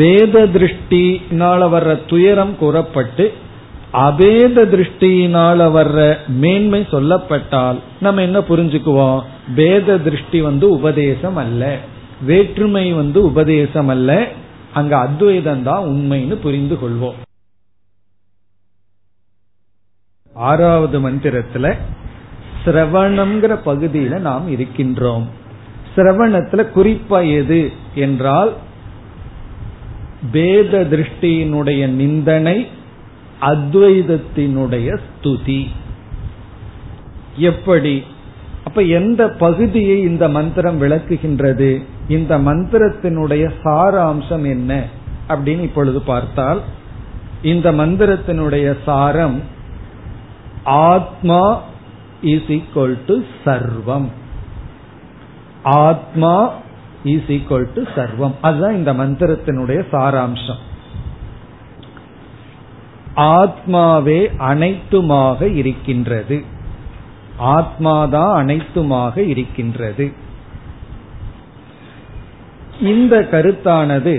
பேத திருஷ்டினால வர்ற துயரம் கூறப்பட்டு, அபேத திருஷ்டியினால வர்ற மேன்மை சொல்லப்பட்டால் நம்ம என்ன புரிஞ்சுக்குவோம்? பேத திருஷ்டி உபதேசம் அல்ல, வேற்றுமை உபதேசம் அல்ல, அங்க அத்வைதம் தான் உண்மைன்னு புரிந்து கொள்வோம். ஆறாவது மந்திரத்துல சிரவணம்ங்கிற பகுதியில நாம் இருக்கின்றோம். சிரவணத்துல குறிப்பா எது என்றால் பேத திருஷ்டியினுடைய நிந்தனை, அத்வைதத்தினுடைய ஸ்துதி. எப்படி? அப்ப எந்த பகுதியை இந்த மந்திரம் விளக்குகின்றது, இந்த மந்திரத்தினுடைய சாராம்சம் என்ன அப்படின்னு இப்பொழுது பார்த்தால், இந்த மந்திரத்தினுடைய சாரம் ஆத்மா இஸ் ஈக்வல் டு சர்வம். ஆத்மா இஸ் ஈக்வல் டு சர்வம், அதுதான் இந்த மந்திரத்தினுடைய சாராம்சம். ஆத்மாவே அனைத்துமாக இருக்கின்றது, ஆத்மாதான் அனைத்துமாக இருக்கின்றது. இந்த கருத்தானது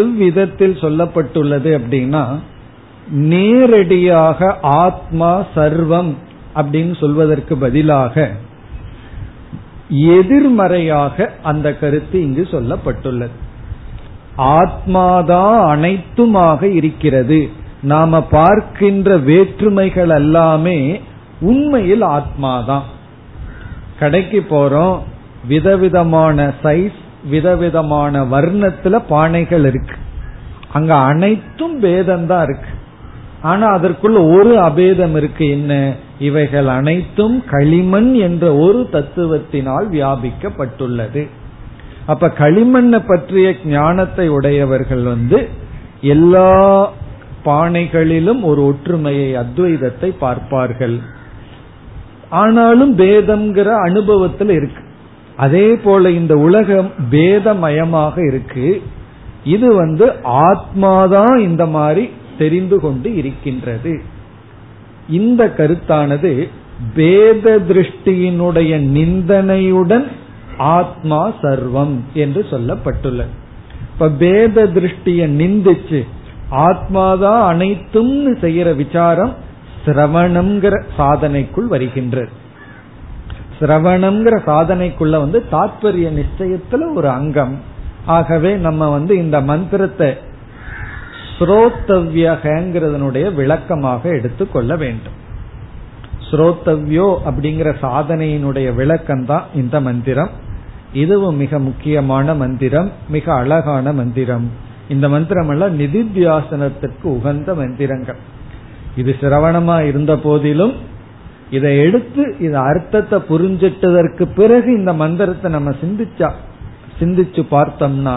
எவ்விதத்தில் சொல்லப்பட்டுள்ளது அப்படின்னா, நேரடியாக ஆத்மா சர்வம் அப்படின்னு சொல்வதற்கு பதிலாக எதிர்மறையாக அந்த கருத்து இங்கு சொல்லப்பட்டுள்ளது. ஆத்மாதான் அனைத்துமாக இருக்கிறது, நாம பார்க்கின்ற வேற்றுமைகள் எல்லாமே உண்மையில் ஆத்மாதான். கடைக்கு போறோம், விதவிதமான சைஸ் விதவிதமான வர்ணத்துல பானைகள் இருக்கு, அங்க அனைத்தும் பேதம்தான் இருக்கு. ஆனா அதற்குள்ள ஒரு அபேதம் இருக்கு, என்ன? இவைகள் அனைத்தும் களிமண் என்ற ஒரு தத்துவத்தினால் வியாபிக்கப்பட்டுள்ளது. அப்ப களிமண்ணை பற்றிய ஞானத்தை உடையவர்கள் எல்லா பானைகளிலும் ஒரு ஒற்றுமையை, அத்வைதத்தை பார்ப்பார்கள். ஆனாலும் பேதம்ங்கிற அனுபவத்தில் இருக்கு. அதே போல இந்த உலகம் பேதமயமாக இருக்கு, இது ஆத்மாதான் இந்த மாதிரி தெரிந்து கொண்டு இருக்கின்றது. இந்த கருத்தானது பேத திருஷ்டியினுடைய நிந்தனையுடன் ஆத்மா சர்வம் என்று சொல்லப்பட்டுள்ளது. இப்ப பேத திருஷ்டியை நிந்திச்சு ஆத்மாதான் அனைத்தும் செய்யற விசாரம் சிரவணம்ங்கிற சாதனைக்குள் வருகின்றது. சிரவணம்ங்கிற சாதனைக்குள்ள தாத்பரிய நிச்சயத்துல ஒரு அங்கம். ஆகவே நம்ம இந்த மந்திரத்தை ஸ்ரோத்தவ்யங்கிறதனுடைய விளக்கமாக எடுத்துக்கொள்ள வேண்டும். ஸ்ரோத்தவ்யோ அப்படிங்கிற சாதனையினுடைய விளக்கம்தான் இந்த மந்திரம். இதுவும் மிக முக்கியமான மந்திரம், மிக அழகான மந்திரம். இந்த மந்திரம் எல்லாம் நிதித்தியாசனத்துக்கு உகந்த மந்திரங்கள். இது சிரவணமா இருந்த போதிலும் இதை எடுத்து இது அர்த்தத்தை புரிஞ்சிட்டதற்கு பிறகு இந்த மந்திரத்தை நம்ம சிந்திச்சு பார்த்தோம்னா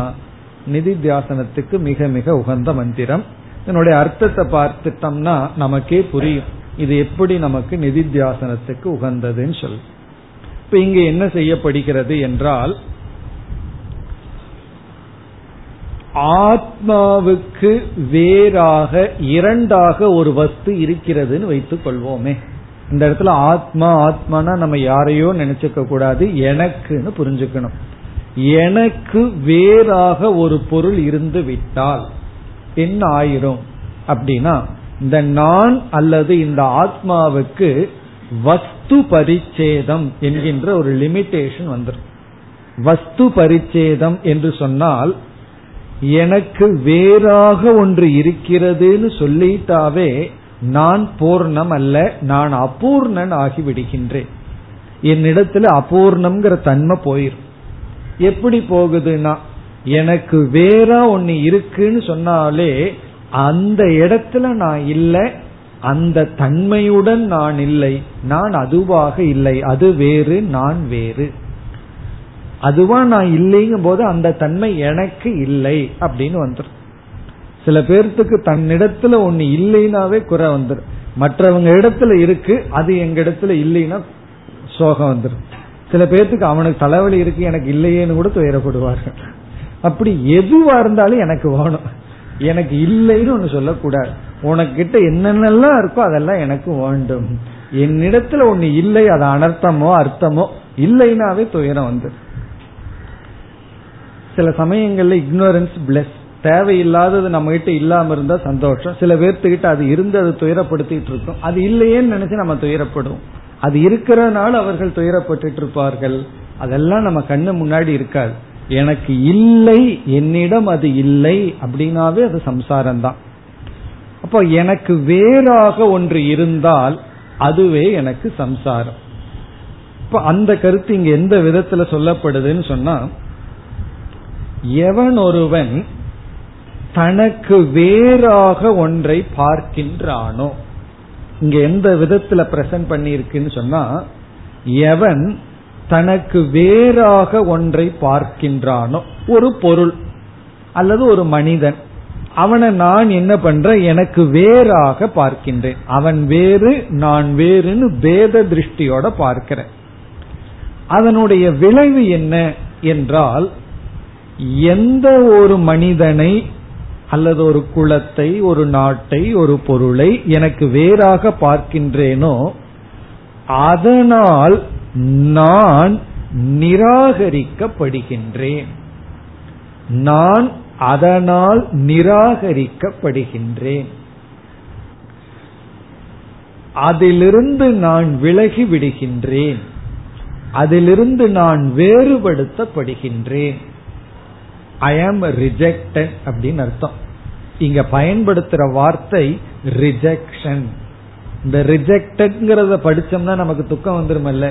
நிதித்தியாசனத்துக்கு மிக மிக உகந்த மந்திரம். இதனுடைய அர்த்தத்தை பார்த்துட்டோம்னா நமக்கே புரியும் இது எப்படி நமக்கு நிதித்தியாசனத்துக்கு உகந்ததுன்னு சொல்லு. இப்ப இங்க என்ன செய்யப்படுகிறது என்றால், ஆத்மாவுக்கு வேறாக இரண்டாக ஒரு வஸ்து இருக்கிறதுன்னு வைத்துக் கொள்வோமே. இந்த இடத்துல ஆத்மா ஆத்மானா நம்ம யாரையோ நினைச்சுக்க கூடாது, எனக்குன்னு புரிஞ்சுக்கணும். எனக்கு வேறாக ஒரு பொருள் இருந்து விட்டால் என்ன ஆயிரும் அப்படின்னா, இந்த நான் அல்லது இந்த ஆத்மாவுக்கு வஸ்து பரிச்சேதம் என்கின்ற ஒரு லிமிட்டேஷன் வந்துடும். வஸ்து பரிச்சேதம் என்று சொன்னால் எனக்கு வேறாக ஒன்று இருக்கிறதுன்னு சொல்லிட்டாவே நான் பூர்ணம் அல்ல, நான் அபூர்ணன் ஆகிவிடுகின்றேன். என்னிடத்துல அபூர்ணம்ங்கிற தன்மை போயிரும். எப்படி போகுதுன்னா, எனக்கு வேறா ஒன்னு இருக்குன்னு சொன்னாலே அந்த இடத்துல நான் இல்லை, அந்த தன்மையுடன் நான் இல்லை, நான் அதுவாக இல்லை, அது வேறு நான் வேறு. அதுவா நான் இல்லைங்கும் போது அந்த தன்மை எனக்கு இல்லை அப்படின்னு வந்துடும். சில பேர்த்துக்கு தன்னிடத்துல ஒன்னு இல்லைனாவே குறை வந்துடும், மற்றவங்க இடத்துல இருக்கு அது எங்க இடத்துல இல்லைன்னா சோகம் வந்துடும். சில பேர்த்துக்கு அவனுக்கு தலைவலி இருக்கு எனக்கு இல்லையேன்னு கூட துயரப்படுவார்கள். அப்படி எதுவா இருந்தாலும் எனக்கு வேணும், எனக்கு இல்லைன்னு ஒன்னு சொல்லக்கூடாது. உனக்கிட்ட என்னென்னலாம் இருக்கோ அதெல்லாம் எனக்கு வேண்டும். என்னிடத்துல ஒன்னு இல்லை, அது அனர்த்தமோ அர்த்தமோ, இல்லைனாவே துயரம் வந்துடும். சில சமயங்கள்ல இக்னோரன்ஸ் பிளஸ், தேவையில்லாதது நம்ம கிட்ட இல்லாம இருந்தா சந்தோஷம். சில பேர்த்துக்கிட்ட அது இருந்து அது துயரப்படுத்திட்டு இருக்கும், அது இல்லையேன்னு நினைச்சு நம்ம துயரப்படுவோம். அது இருக்கிறனால அவர்கள் துயரப்பட்டு இருப்பார்கள். அதெல்லாம் நம்ம கண்ணு முன்னாடி இருக்காது. எனக்கு இல்லை, என்னிடம் அது இல்லை அப்படின்னாவே அது சம்சாரம்தான். அப்போ எனக்கு வேறாக ஒன்று இருந்தால் அதுவே எனக்கு சம்சாரம். இப்ப அந்த கருத்து இங்க எந்த விதத்துல சொல்லப்படுதுன்னு சொன்னா, எவன் ஒருவன் தனக்கு வேறாக ஒன்றை பார்க்கின்றானோ, இங்க எந்த விதத்துல பிரசன்ட் பண்ணியிருக்குன்னு சொன்னா, எவன் தனக்கு வேறாக ஒன்றை பார்க்கின்றானோ, ஒரு பொருள் அல்லது ஒரு மனிதன், அவனை நான் என்ன பண்றேன், எனக்கு வேறாக பார்க்கின்றேன். அவன் வேறு நான் வேறுன்னு பேத திருஷ்டியோட பார்க்கிறேன். அதனுடைய விளைவு என்ன என்றால், எந்த ஒரு மனிதனை அல்லது ஒரு குலத்தை, ஒரு நாட்டை, ஒரு பொருளை எனக்கு வேறாக பார்க்கின்றேனோ, அதனால் நான் நிராகரிக்கப்படுகின்றேன். நான் அதனால் நிராகரிக்கப்படுகின்றேன். அதிலிருந்து நான் விலகி விடுகின்றேன். அதிலிருந்து நான் வேறுபடுத்தப்படுகின்றேன். I am rejected அப்படின்னு அர்த்தம். இங்க பயன்படுத்துற வார்த்தை ரிஜெக்ஷன். இந்த ரிஜெக்டட்ங்கிறத படிச்சோம்னா நமக்கு துக்கம் வந்துருமல்ல.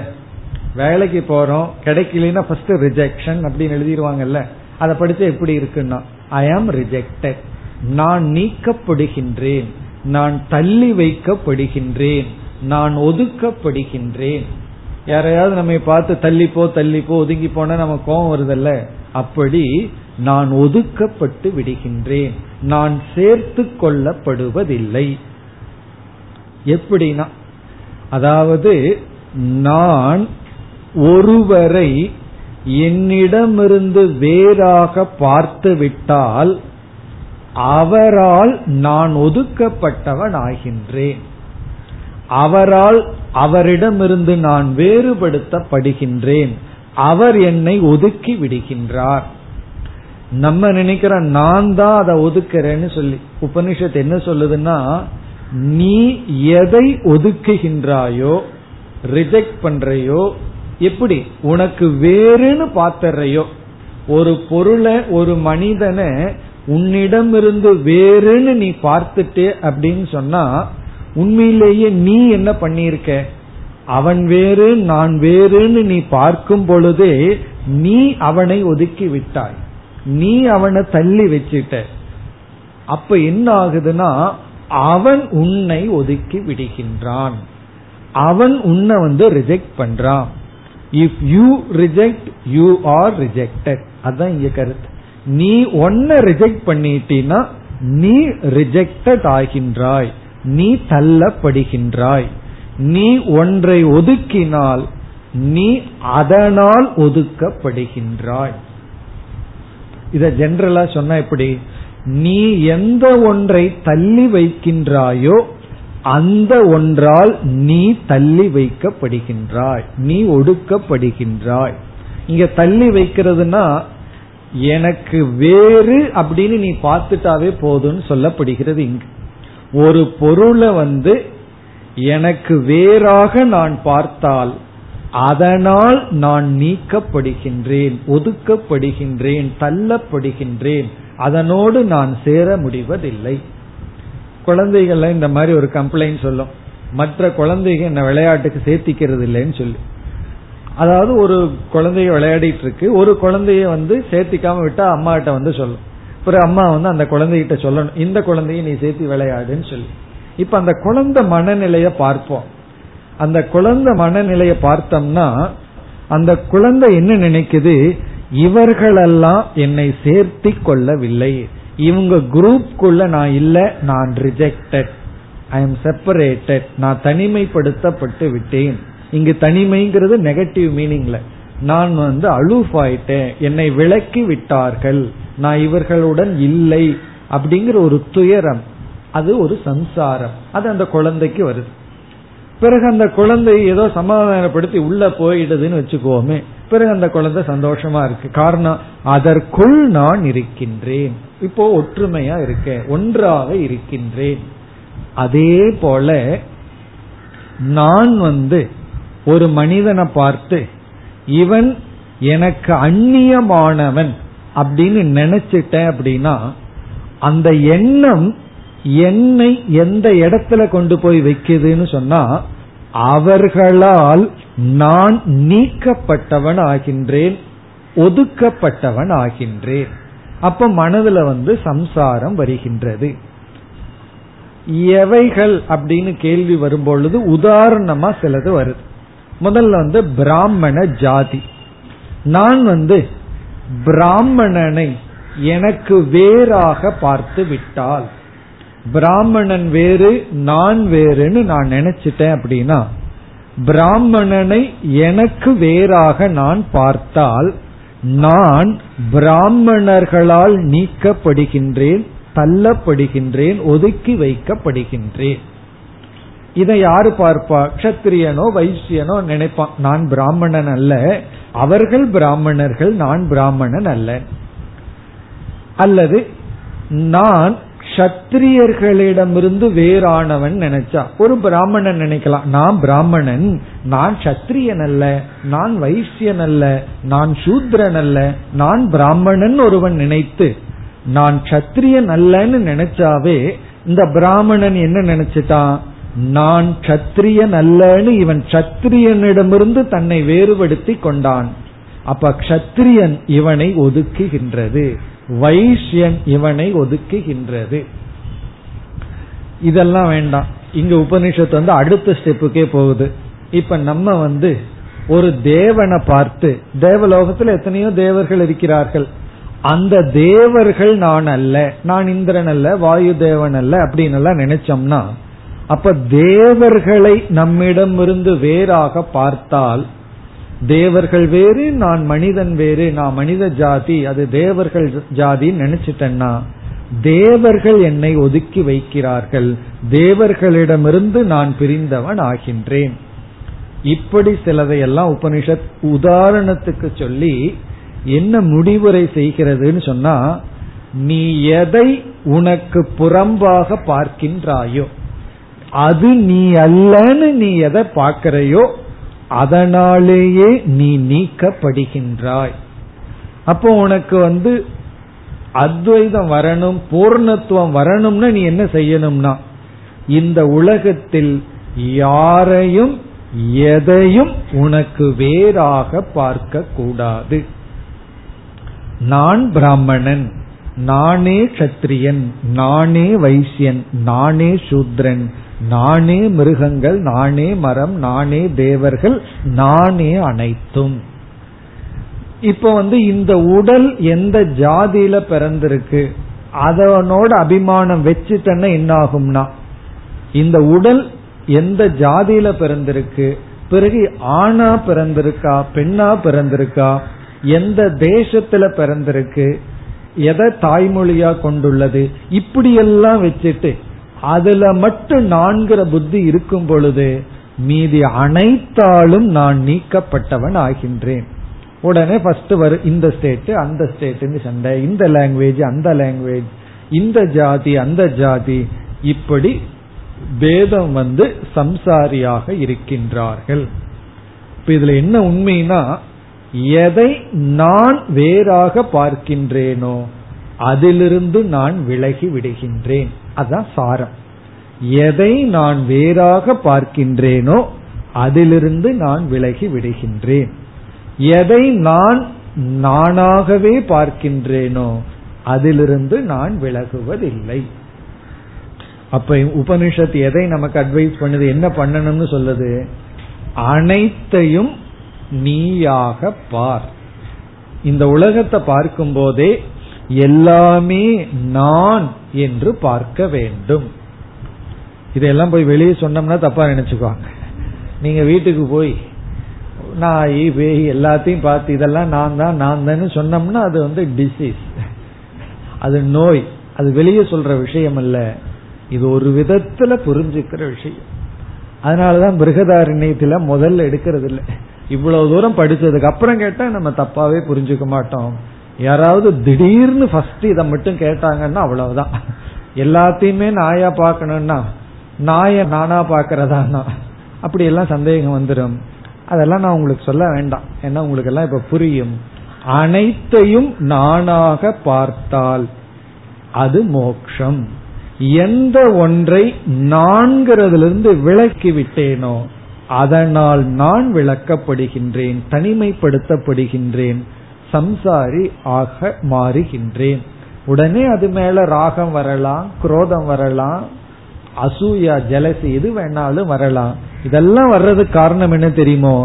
வேலைக்கு போறோம், கிடைக்கலன்னா ஃபர்ஸ்ட் ரிஜெக்ஷன் அப்படின்னு எழுதிடுவாங்கல்ல, அதை படிச்சா எப்படி இருக்குன்னா, ஐ ஆம் ரிஜெக்டட், நான் நீக்கப்படுகின்றேன், நான் தள்ளி வைக்கப்படுகின்றேன், நான் ஒதுக்கப்படுகின்றேன். யாரையாவது நம்ம பார்த்து தள்ளிப்போ தள்ளிப்போ ஒதுங்கி போனா நமக்கு கோபம் வருதல்ல, அப்படி நான் ஒதுக்கப்பட்டு விடுகின்றேன், நான் சேர்த்து கொள்ளப்படுவதில்லை. எப்படின்னா, அதாவது நான் ஒருவரை என்னிடமிருந்து வேறாக பார்த்துவிட்டால் அவரால் நான் ஒதுக்கப்பட்டவன் ஆகின்றேன். அவரால், அவரிடமிருந்து நான் வேறுபடுத்தப்படுகின்றேன். அவர் என்னை ஒதுக்கி விடுகின்றார். நம்ம நினைக்கிற நான் தான் அதை ஒதுக்கிறேன்னு சொல்லி, உபனிஷத்து என்ன சொல்லுதுன்னா, நீ எதை ஒதுக்குகின்றாயோ, ரிஜெக்ட் பண்றையோ, எப்படி உனக்கு வேறுன்னு பார்த்தறையோ, ஒரு பொருளை, ஒரு மனிதனை உன்னிடமிருந்து வேறுன்னு நீ பார்த்துட்டு அப்படின்னு சொன்னா, உண்மையிலேயே நீ என்ன பண்ணியிருக்க, அவன் வேறு நான் வேறுன்னு நீ பார்க்கும் பொழுதே நீ அவனை ஒதுக்கி விட்டாய், நீ அவனை தள்ளி வச்சிட்ட. அப்ப என்ன ஆகுதுன்னா, அவன் உன்னை ஒதுக்கி விடுகின்றான், அவன் உன்னை ரிஜெக்ட் பண்றான். If you reject, you are rejected. அதான் இங்க கருத்து. நீ ஒன்ன ரிஜெக்ட் பண்ணிட்டீனா நீ ரிஜெக்டட் ஆகின்றாய், நீ தள்ளப்படுகின்றாய். நீ ஒன்றை ஒதுக்கினால் நீ அதனால் ஒதுக்கப்படுகின்றாய். இத ஜெனரலா சொன்னா எப்படி, நீ எந்த ஒன்றை தள்ளி வைக்கின்றாயோ அந்த ஒன்றால் நீ தள்ளி வைக்கப்படுகின்றாய், நீ ஒடுக்கப்படுகின்றாய். இங்க தள்ளி வைக்கிறதுனா எனக்கு வேறு அப்படின்னு நீ பார்த்துட்டாவே போதும்னு சொல்லப்படுகிறது. இங்கு ஒரு பொருளை எனக்கு வேறாக நான் பார்த்தால் அதனால் நான் நீக்கப்படுகின்றேன், ஒதுக்கப்படுகின்றேன், தள்ளப்படுகின்றேன், அதனோடு நான் சேர முடிவதில்லை. குழந்தைகள்ல இந்த மாதிரி ஒரு கம்ப்ளைண்ட் சொல்லும், மற்ற குழந்தைகள் என்ன விளையாட்டுக்கு சேர்த்திக்கிறது இல்லைன்னு சொல்லி. அதாவது ஒரு குழந்தைய விளையாடிட்டு இருக்கு, ஒரு குழந்தைய சேர்த்திக்காம விட்டா அம்மா கிட்ட சொல்லும். அப்புறம் அம்மா அந்த குழந்தைகிட்ட சொல்லணும், இந்த குழந்தைய நீ சேர்த்தி விளையாடுன்னு சொல்லி. இப்ப அந்த குழந்தை மனநிலைய பார்ப்போம். அந்த குழந்தை மனநிலைய பார்த்தோம்னா அந்த குழந்தை என்ன நினைக்குது, இவர்களெல்லாம் என்னை சேர்த்தி கொள்ளவில்லை, இவங்க குரூப்குள்ள நான் இல்ல, நான் ரிஜெக்டட், ஐ எம் செப்பரேட்டட், நான் தனிமைப்படுத்தப்பட்டு விட்டேன். இங்கு தனிமைங்கிறது நெகட்டிவ் மீனிங்ல, நான் அலூஃப் ஆயிட்டேன், என்னை விலக்கி விட்டார்கள், நான் இவர்களுடன் இல்லை அப்படிங்கிற ஒரு துயரம், அது ஒரு சம்சாரம், அது அந்த குழந்தைக்கு வருது. பிறகு அந்த குழந்தை ஏதோ சமாதானப்படுத்தி உள்ள போயிடுதுன்னு வச்சுக்கோமே, பிறகு அந்த குழந்தை சந்தோஷமா இருக்கு. காரணம், அதற்குள் நான் இருக்கின்றேன், இப்போ ஒற்றுமையா இருக்க, ஒன்றாக இருக்கின்றேன். அதே போல நான் ஒரு மனிதனை பார்த்து இவன் எனக்கு அந்நியமானவன் அப்படின்னு நினைச்சிட்டேன் அப்படின்னா அந்த எண்ணம் என்னை எந்த இடத்துல கொண்டு போய் வைக்குதுன்னு சொன்னா அவர்களால் நான் நீக்கப்பட்டவன் ஆகின்றேன், ஒதுக்கப்பட்டவன் ஆகின்றேன். அப்ப மனதுல சம்சாரம் வருகின்றது. எவைகள் அப்படின்னு கேள்வி வரும்பொழுது உதாரணமா சிலது வருது. முதல்ல பிராமண ஜாதி, நான் பிராமணனை எனக்கு வேறாக பார்த்து விட்டால், பிராமணன் வேறு நான் வேறுன்னு நான் நினைச்சிட்டேன் அப்படின்னா, பிராமணனை எனக்கு வேறாக நான் பார்த்தால் நான் பிராமணர்களால் நீக்கப்படுகின்றேன், தள்ளப்படுகின்றேன், ஒதுக்கி வைக்கப்படுகின்றேன். இதை யாரு பார்ப்பா? க்ஷத்திரியனோ வைசியனோ நினைப்பான், நான் பிராமணன் அல்ல, அவர்கள் பிராமணர்கள், நான் பிராமணன் அல்ல. அல்லது நான் க்ஷத்திரியர்களிடமிருந்து வேறானவன் நினைச்சா ஒரு பிராமணன் நினைக்கலாம், நான் பிராமணன், நான் க்ஷத்திரியன் அல்ல, நான் வைசியன் அல்ல, நான் சூத்ரன் அல்ல, நான் பிராமணன் ஒருவன் நினைத்து நான் க்ஷத்திரியன் அல்லன்னு நினைச்சாவே இந்த பிராமணன் என்ன நினைச்சிட்டான், நான் க்ஷத்திரியன் அல்லன்னு இவன் க்ஷத்திரியனிடமிருந்து தன்னை வேறுபடுத்தி கொண்டான். அப்ப க்ஷத்திரியன் இவனை ஒதுக்குகின்றது, வைஷ்யன் இவனை ஒதுக்குகின்றது. இதெல்லாம் வேண்டாம். இங்க உபனிஷத்து அடுத்த ஸ்டெப்புக்கே போகுது. இப்ப நம்ம ஒரு தேவனை பார்த்து, தேவலோகத்துல எத்தனையோ தேவர்கள் இருக்கிறார்கள், அந்த தேவர்கள் நான் அல்ல, நான் இந்திரன் அல்ல, வாயு தேவன் அல்ல அப்படின்னு எல்லாம் நினைச்சோம்னா, அப்ப தேவர்களை நம்மிடம் இருந்து வேறாக பார்த்தால், தேவர்கள் வேறு நான் மனிதன் வேறு, நான் மனித ஜாதி அது தேவர்கள் ஜாதி நினைச்சிட்டேன்னா தேவர்கள் என்னை ஒதுக்கி வைக்கிறார்கள், தேவர்களிடமிருந்து நான் பிரிந்தவன் ஆகின்றேன். இப்படி சிலதையெல்லாம் உபனிஷத் உதாரணத்துக்கு சொல்லி என்ன முடிவுரை செய்கிறதுன்னு சொன்னா, நீ எதை உனக்கு புறம்பாக பார்க்கின்றாயோ, அது நீ அல்லன்னு நீ எதை பார்க்கிறையோ அதனாலேயே நீ நீக்கப்படுகின்றாய். அப்போ உனக்கு அத்வைதம் வரணும், பூர்ணத்துவம் வரணும்னா நீ என்ன செய்யணும்னா, இந்த உலகத்தில் யாரையும் எதையும் உனக்கு வேறாக பார்க்க கூடாது. நான் பிராமணன், நானே க்ஷத்திரியன், நானே வைசியன், நானே சூத்ரன், நானே மிருகங்கள், நானே மரம், நானே தேவர்கள், நானே அனைத்தும். இப்ப இந்த உடல் எந்த ஜாதியில பிறந்திருக்கு அதனோட அபிமானம் வச்சுட்டேன்னா என்ன ஆகும்னா, இந்த உடல் எந்த ஜாதியில பிறந்திருக்கு, பிறகு ஆணா பிறந்திருக்கா பெண்ணா பிறந்திருக்கா, எந்த தேசத்துல பிறந்திருக்கு, எதை தாய்மொழியா கொண்டுள்ளது, இப்படியெல்லாம் வச்சுட்டு அதுல மட்டும் நான்கிற புத்தி இருக்கும் பொழுது மீதி அனைத்தாலும் நான் நீக்கப்பட்டவன் ஆகின்றேன். உடனே ஃபர்ஸ்ட் வரும் இந்த ஸ்டேட் அந்த ஸ்டேட்னு சண்டை, இந்த லாங்குவேஜ் அந்த லாங்குவேஜ், இந்த ஜாதி அந்த ஜாதி, இப்படி பேதம் சம்சாரியாக இருக்கின்றார்கள். இப்ப இதுல என்ன உண்மைனா, எதை நான் வேறாக பார்க்கின்றேனோ அதிலிருந்து நான் விலகி விடுகின்றேன். அதான் சாரம். எதை நான் வேறாக பார்க்கின்றேனோ அதிலிருந்து நான் விலகி விடுகின்றேன். எதை நான் நானாகவே பார்க்கின்றேனோ அதிலிருந்து நான் விலகுவதில்லை. அப்ப உபனிஷத்து எதை நமக்கு அட்வைஸ் பண்ணுது, என்ன பண்ணணும்னு சொல்லுது, அனைத்தையும் நீயாக பார். இந்த உலகத்தை பார்க்கும் போதே எல்லாமே நான் என்று பார்க்க வேண்டும். இதெல்லாம் போய் வெளியே சொன்னோம்னா தப்பா நினைச்சுக்குவாங்க. நீங்க வீட்டுக்கு போய் நாய் பேய் எல்லாத்தையும் பார்த்து இதெல்லாம் நான் தான் நான் தான் சொன்னோம்னா அது டிசீஸ், அது நோய். அது வெளியே சொல்ற விஷயம் அல்ல, இது ஒரு விதத்துல புரிஞ்சுக்கிற விஷயம். அதனாலதான் பிருகதாரண்யத்துல முதல்ல எடுக்கிறது இல்லை. இவ்வளவு தூரம் படிச்சதுக்கு அப்புறம் கேட்டா நம்ம தப்பாவே புரிஞ்சுக்க மாட்டோம். யாராவது திடீர்னு ஃபர்ஸ்ட் இதை மட்டும் கேட்டாங்கன்னா அவ்வளவுதான். எல்லாத்தையுமே நாயா பார்க்கணும்னா நாய நானா பார்க்கறதானா, அப்படி எல்லாம் சந்தேகம் வந்துடும். அதெல்லாம் நான் உங்களுக்கு சொல்ல வேண்டாம், ஏன்னா உங்களுக்கு எல்லாம் இப்ப புரியும். அனைத்தையும் நானாக பார்த்தால் அது மோக்ஷம். எந்த ஒன்றை நான்கிறதுல இருந்து விலக்கி விட்டேனோ அதனால் நான் விளக்கப்படுகின்றேன், தனிமைப்படுத்தப்படுகின்றேன், சம்சாரி ஆக மாறுகின்றேன். உடனே அது மேல ராகம் வரலாம், குரோதம் வரலாம், அசூயா, ஜலசி, எது வேணாலும் வரலாம். இதெல்லாம் வர்றதுக்கு காரணம் என்ன தெரியுமோ,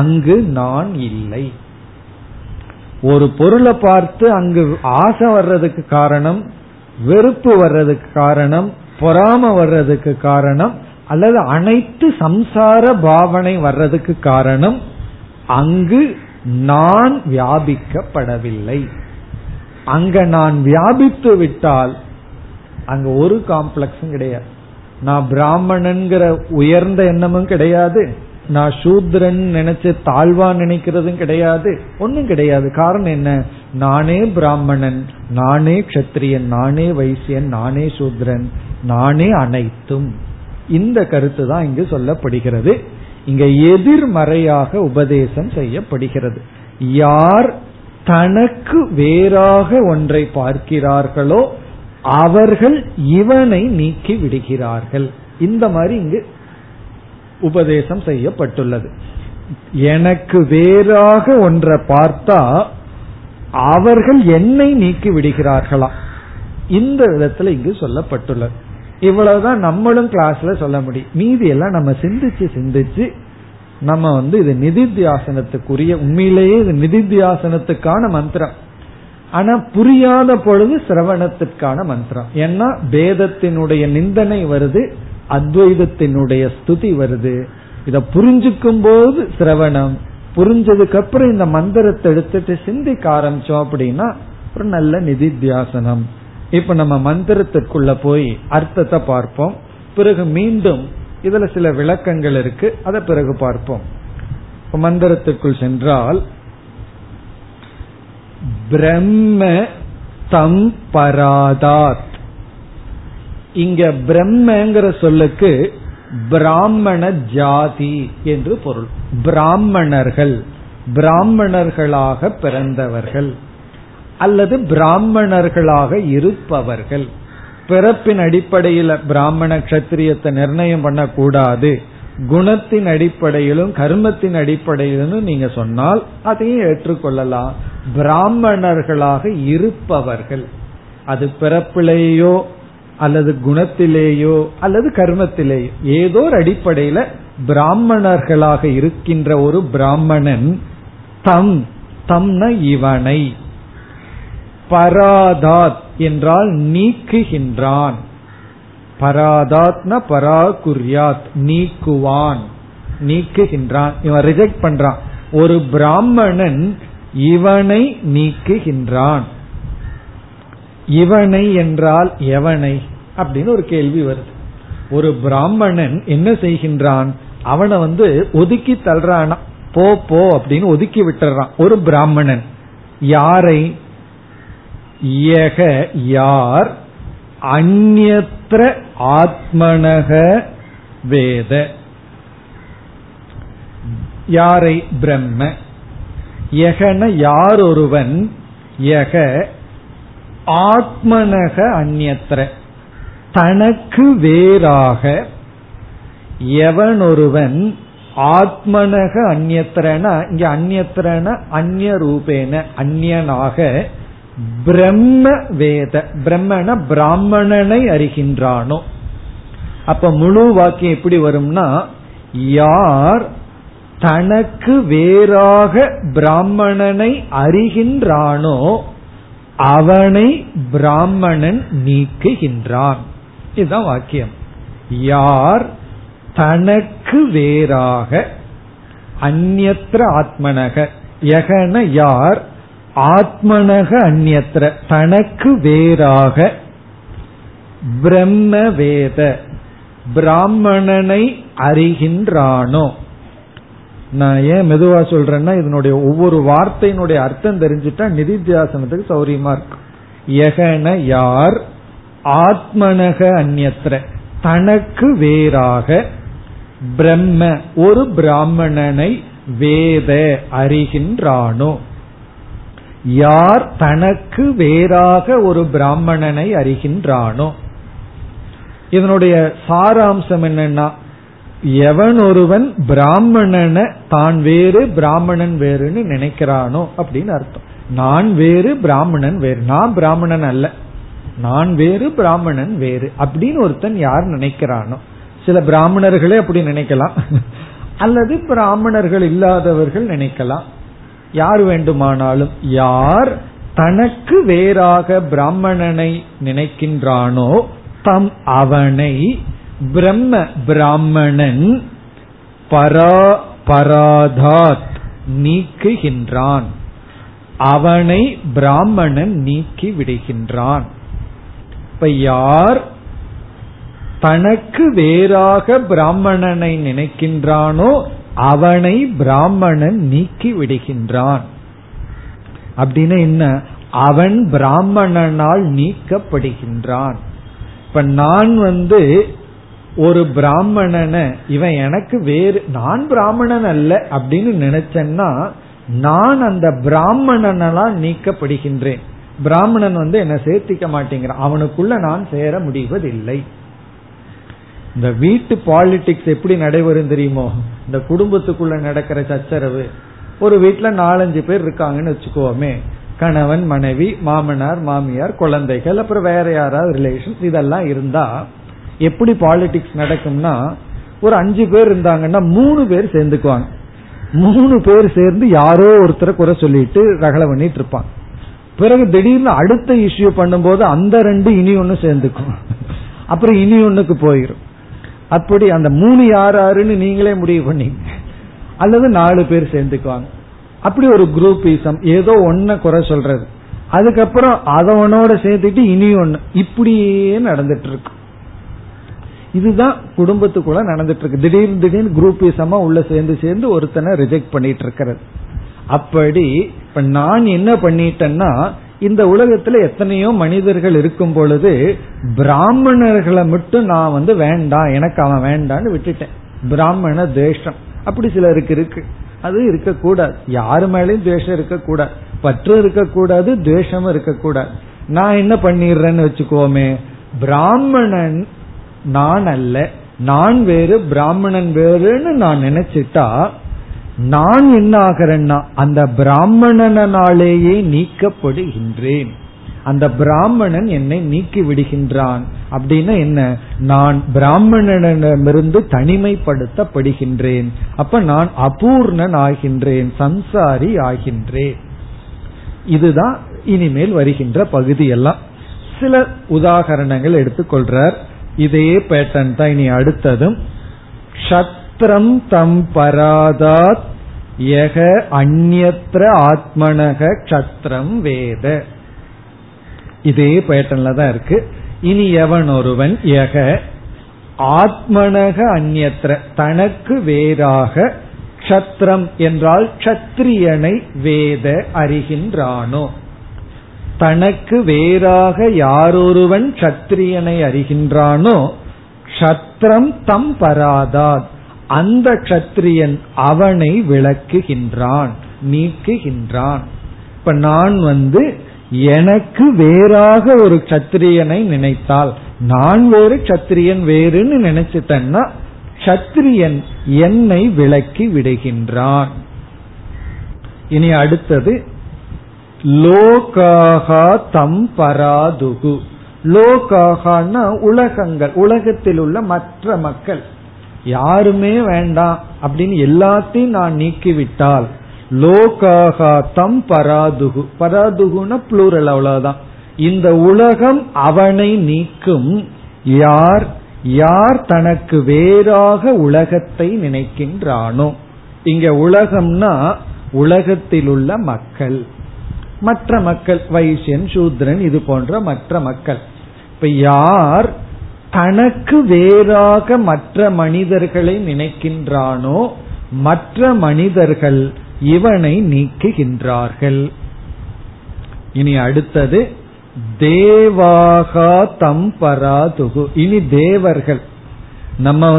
அங்கு நான் இல்லை. ஒரு பொருளை பார்த்து அங்கு ஆசை வர்றதுக்கு காரணம், வெறுப்பு வர்றதுக்கு காரணம், பொறாம வர்றதுக்கு காரணம், அல்லது அனைத்து சம்சார பாவனை வர்றதுக்கு காரணம் அங்கு நான் வியாபிக்கப்படவில்லை. அங்க நான் வியாபித்து விட்டால் அங்க ஒரு காம்ப்ளெக்ஸும் கிடையாது. நான் பிராமணன்கிற உயர்ந்த எண்ணமும் கிடையாது, நான் சூத்ரன் நினைச்சு தாழ்வான் நினைக்கிறதும் கிடையாது, ஒன்னும் கிடையாது. காரணம் என்ன, நானே பிராமணன், நானே க்ஷத்ரியன், நானே வைசியன், நானே சூத்ரன், நானே அனைத்தும். இந்த கருத்து தான் இங்கு சொல்லப்படுகிறது. இங்க எதிர்மறையாக உபதேசம் செய்யப்படுகிறது. யார் தனக்கு வேறாக ஒன்றை பார்க்கிறார்களோ அவர்கள் இவனை நீக்கி விடுகிறார்கள். இந்த மாதிரி இங்கு உபதேசம் செய்யப்பட்டுள்ளது. எனக்கு வேறாக ஒன்றை பார்த்தா அவர்கள் என்னை நீக்கி விடுகிறார்களா, இந்த விதத்துல இங்கு சொல்லப்பட்டுள்ளது. இவ்வளவுதான் நம்மளும் கிளாஸ்ல சொல்ல முடியும். மீதி எல்லாம் நம்ம சிந்திச்சு சிந்திச்சு நம்ம இது நிதித்தியாசனத்துக்குரிய, உண்மையிலேயே இது நிதித்தியாசனத்துக்கான மந்திரம். ஆனா புரியாத பொழுது சிரவணத்திற்கான மந்திரம். ஏன்னா பேதத்தினுடைய நிந்தனை வருது, அத்வைதத்தினுடைய ஸ்துதி வருது. இத புரிஞ்சுக்கும் போது சிரவணம், புரிஞ்சதுக்கு அப்புறம் இந்த மந்திரத்தை எடுத்துட்டு சிந்திக்க ஆரம்பிச்சோம் அப்படின்னா ஒரு நல்ல நிதித்தியாசனம். இப்ப நம்ம மந்திரத்திற்குள்ள போய் அர்த்தத்தை பார்ப்போம், பிறகு மீண்டும் இதுல சில விளக்கங்கள் இருக்கு, அத பிறகு பார்ப்போம். மந்திரத்திற்குள் சென்றால், பிரம்ம தம் பராதாத். இங்க பிரம்மங்கிற சொல்லுக்கு பிராமண ஜாதி என்று பொருள். பிராமணர்கள், பிராமணர்களாக பிறந்தவர்கள் அல்லது பிராமணர்களாக இருப்பவர்கள். பிறப்பின் அடிப்படையில பிராமண கஷத்திரியத்தை நிர்ணயம் பண்ணக்கூடாது, குணத்தின் அடிப்படையிலும் கர்மத்தின் அடிப்படையிலும் நீங்க சொன்னால் அதையும் ஏற்றுக்கொள்ளலாம். பிராமணர்களாக இருப்பவர்கள், அது பிறப்பிலேயோ அல்லது குணத்திலேயோ அல்லது கர்மத்திலேயோ ஏதோ ஒரு அடிப்படையில பிராமணர்களாக இருக்கின்ற ஒரு பிராமணன் தம், தம்ன இவனை, பராதாத் என்றால் நீக்குகின்றான். பராதாத்னா பராகுர்யாத், நீக்குவான், நீக்குகின்றான். இவன் ரிஜெக்ட் பண்றான். ஒரு பிராமணன் இவனை நீக்குகின்றான். இவனை என்றால் எவனை அப்படின்னு ஒரு கேள்வி வருது. ஒரு பிராமணன் என்ன செய்கின்றான், அவனை ஒதுக்கி தள்ளுறானா, போ போ அப்படின்னு ஒதுக்கி விட்டுறான். ஒரு பிராமணன் யாரை, யார் அந்யத்ர ஆத்மனக வேத, யாரை, பிரம்ம, யகன யார் ஒருவன், யக ஆத்மனக அந்யத்ர தனக்கு வேறாக, எவனொருவன் ஆத்மனக அந்யத்ரனா, இங்க அந்யத்ரனா அந்நிய ரூபேன அந்நியனாக, பிரம்ம வேத, பிரம்மன பிராமணனை அறிகின்றானோ. அப்ப முழு வாக்கியம் எப்படி வரும்னா, யார் தனக்கு வேறாக பிராமணனை அறிகின்றானோ அவனை பிராமணன் நீக்குகின்றான். இதுதான் வாக்கியம். யார் தனக்கு வேறாக அந்யத்ர ஆத்மனக, யகன யார் ஆத்மனக அந்யத்ர தனக்கு வேறாக, பிரம்ம வேத பிராமணனை அறிகின்றானோ. நான் ஏன் மெதுவா சொல்றேன்னா இதனுடைய ஒவ்வொரு வார்த்தையினுடைய அர்த்தம் தெரிஞ்சுட்டா நிதித்தியாசனத்துக்கு சௌரியமா இருக்கும். யகன யார் ஆத்மனக அந்யத்ர தனக்கு வேறாக, பிரம்ம ஒரு பிராமணனை வேத அறிகின்றானோ, யார் தனக்கு வேறாக ஒரு பிராமணனை அறிகின்றானோ. இதனுடைய சாராம்சம் என்னன்னா, எவன் ஒருவன் பிராமணனை தான் வேறு பிராமணன் வேறுன்னு நினைக்கிறானோ அப்படின்னு அர்த்தம். நான் வேறு பிராமணன் வேறு, நான் பிராமணன் அல்ல, நான் வேறு பிராமணன் வேறு அப்படின்னு ஒருத்தன் யார் நினைக்கிறானோ. சில பிராமணர்களே அப்படி நினைக்கலாம், அல்லது பிராமணர்கள் இல்லாதவர்கள் நினைக்கலாம். யார் வேண்டுமானாலும் யார் தனக்கு வேறாக பிராமணனை நினைக்கின்றானோ தம் அவனை பிரம்ம பிராமணன் பராதாத் நீக்குகின்றான், அவனை பிராமணன் நீக்கி விடுகின்றான். இப்ப யார் தனக்கு வேறாக பிராமணனை நினைக்கின்றானோ அவனை பிராமணன் நீக்கி விடுகின்றான். அப்படின்னு என்ன, அவன் பிராமணனால் நீக்கப்படுகின்றான். இப்ப நான் ஒரு பிராமணனை இவன் எனக்கு வேறு, நான் பிராமணன் அல்ல அப்படின்னு நினைச்சேன்னா நான் அந்த பிராமணனால் நீக்கப்படுகின்றேன். பிராமணன் என்னை சேர்த்திக்க மாட்டேங்கிறான், அவனுக்குள்ள நான் சேர முடிவதில்லை. இந்த வீட்டு பாலிடிக்ஸ் எப்படி நடைபெறும் தெரியுமோ, இந்த குடும்பத்துக்குள்ள நடக்கிற சச்சரவு. ஒரு வீட்டுல 4-5 பேர் இருக்காங்கன்னு வச்சுக்கோமே, கணவன் மனைவி மாமனார் மாமியார் குழந்தைகள் அப்புறம் வேற யாராவது ரிலேஷன், இதெல்லாம் இருந்தா எப்படி பாலிடிக்ஸ் நடக்கும்னா, ஒரு 5 பேர் இருந்தாங்கன்னா 3 பேர் சேர்ந்துக்குவாங்க. 3 பேர் சேர்ந்து யாரோ ஒருத்தரை குறை சொல்லிட்டு ரகலை பண்ணிட்டு இருப்பாங்க. பிறகு திடீர்னு அடுத்த இஷ்யூ பண்ணும்போது அந்த 2 இனி ஒன்னு சேர்ந்துக்கும், அப்புறம் இனி ஒண்ணுக்கு போயிடும். அப்படி அந்த 3 யாராருன்னு நீங்களே முடிவு பண்ணீங்க, அல்லது 4 பேர் சேர்ந்துக்குவாங்க. அப்படி ஒரு குரூப்பிசம், ஏதோ ஒன்ன குறை சொல்றது, அதுக்கப்புறம் அதனோட சேர்த்துட்டு இனி ஒன்னு, இப்படியே நடந்துட்டு இருக்கு. இதுதான் குடும்பத்துக்குள்ள நடந்துட்டு இருக்கு. திடீர்னு திடீர்னு குரூப்பிசமா உள்ள சேர்ந்து சேர்ந்து ஒருத்தனை ரிஜெக்ட் பண்ணிட்டு இருக்கிறது. அப்படி இப்ப நான் என்ன பண்ணிட்டேன்னா, இந்த உலகத்துல எத்தனையோ மனிதர்கள் இருக்கும் பொழுது பிராமணர்களை மட்டும் நான் வேண்டாம், எனக்கு அவன் வேண்டான்னு விட்டுட்டேன். பிராமண துவேஷம் அப்படி சிலருக்கு இருக்கு. அது இருக்கக்கூடாது, யாரு மேலேயும் துவேஷம் இருக்கக்கூடாது, பற்று இருக்கக்கூடாது, துவேஷமும் இருக்கக்கூடாது. நான் என்ன பண்ணிடுறேன்னு வச்சுக்கோமே, பிராமணன் நான் அல்ல, நான் வேறு பிராமணன் வேறுன்னு நான் நினைச்சிட்டா நான் என்ன ஆகிறேன்னா அந்த பிராமணனாலேயே நீக்கப்படுகின்றேன். அந்த பிராமணன் என்னை நீக்கி விடுகின்றான். அப்படின்னா என்ன, நான் பிராமணனிடமிருந்து தனிமைப்படுத்தப்படுகின்றேன். அப்ப நான் அபூர்ணன் ஆகின்றேன், சம்சாரி ஆகின்றேன். இதுதான் இனிமேல் வருகின்ற பகுதியெல்லாம். சில உதாகரணங்கள் எடுத்துக்கொள்றார். இதே பேட்டன் தான் இனி அடுத்ததும். சத்ரம் தம் பராதாத் யக அந்யத்ர ஆத்மனக சத்ரம் வேத. இதே பேட்டன்ல தான் இருக்கு. இனி எவன் ஒருவன் யக ஆத்மனக அந்யத்ர தனக்கு வேறாக சத்ரம் என்றால் சத்திரியனை வேத அறிகின்றானோ, தனக்கு வேறாக யாரொருவன் சத்திரியனை அறிகின்றானோ சத்ரம் தம் பராதாத் அந்த சத்திரியன் அவனை விளக்குகின்றான், நீக்குகின்றான். இப்ப நான் எனக்கு வேறாக ஒரு சத்திரியனை நினைத்தால், நான் வேறு சத்திரியன் வேறுன்னு நினைச்சிட்டேன்னா சத்திரியன் என்னை விளக்கி விடுகின்றான். இனி அடுத்தது லோகாஹா தம் பராதுகு. லோகாஹான்னா உலகங்கள், உலகத்தில் உள்ள மற்ற மக்கள் யாருமே வேண்டாம் அப்படின்னு எல்லாத்தையும் நான் நீக்கிவிட்டால் லோகாஹா தம் பராதுகு. பராதுகுன்னா ப்ளூரல், அவ்வளவுதான். இந்த உலகம் அவனை நீக்கும். யார் யார் தனக்கு வேறாக உலகத்தை நினைக்கின்றானோ, இங்க உலகம்னா உலகத்தில் உள்ள மக்கள், மற்ற மக்கள், வைசியன் சூத்ரன் இது போன்ற மற்ற மக்கள். இப்ப யார் தனக்கு வேறாக மற்ற மனிதர்களை நினைக்கின்றானோ மற்ற மனிதர்கள் இவனை நீக்குகின்றார்கள். இனி அடுத்தது தேவாகா தம் பராதுகு. இனி தேவர்கள், நம்ம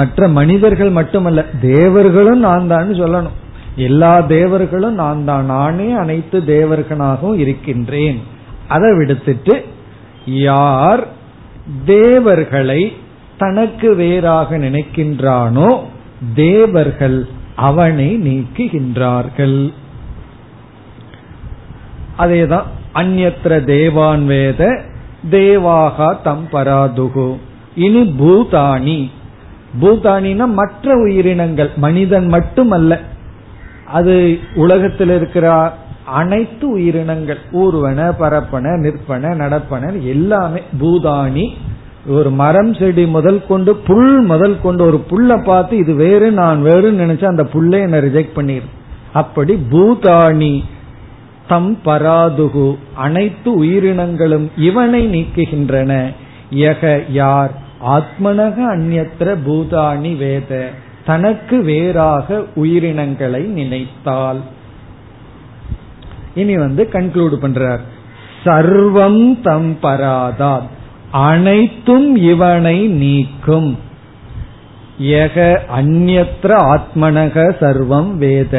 மற்ற மனிதர்கள் மட்டுமல்ல தேவர்களும் நான் தான் சொல்லணும். எல்லா தேவர்களும் நான் தான், நானே அனைத்து தேவர்களாகவும் இருக்கின்றேன். அதை விடுத்துட்டு யார் தேவர்களை தனக்கு வேறாக நினைக்கின்றானோ தேவர்கள் அவனை நீக்குகின்றார்கள். அதேதான் அந்யத்ர தேவான் வேத தேவாகா தம் பராதுகு. இனி பூதானி, பூதானினா மற்ற உயிரினங்கள், மனிதன் மட்டுமல்ல, அது உலகத்தில் இருக்கிற அனைத்து உயிரினங்கள், ஊர்வன பரப்பன நிற்பன நடப்பன எல்லாமே பூதானி. ஒரு மரம் செடி முதல் கொண்டு புல் முதல் கொண்டு, ஒரு புல்லை பார்த்து இது வேறு நான் வேறுன்னு நினைச்சா அந்த புல்லை என்ன ரிஜெக்ட் பண்ணிரு. அப்படி பூதானி தம் பராதுகு, அனைத்து உயிரினங்களும் இவனை நீக்குகின்றன. யக யார், ஆத்மனக அந்யத்ர பூதானி வேத, தனக்கு வேறாக உயிரினங்களை நினைத்தால். இனி வந்து கன்க்ளூட் பண்றார், சர்வம் தம் பராதாத், அனைத்தும் இவனை நீக்கும். யக அந்யத்ர ஆத்மனக சர்வம் வேத,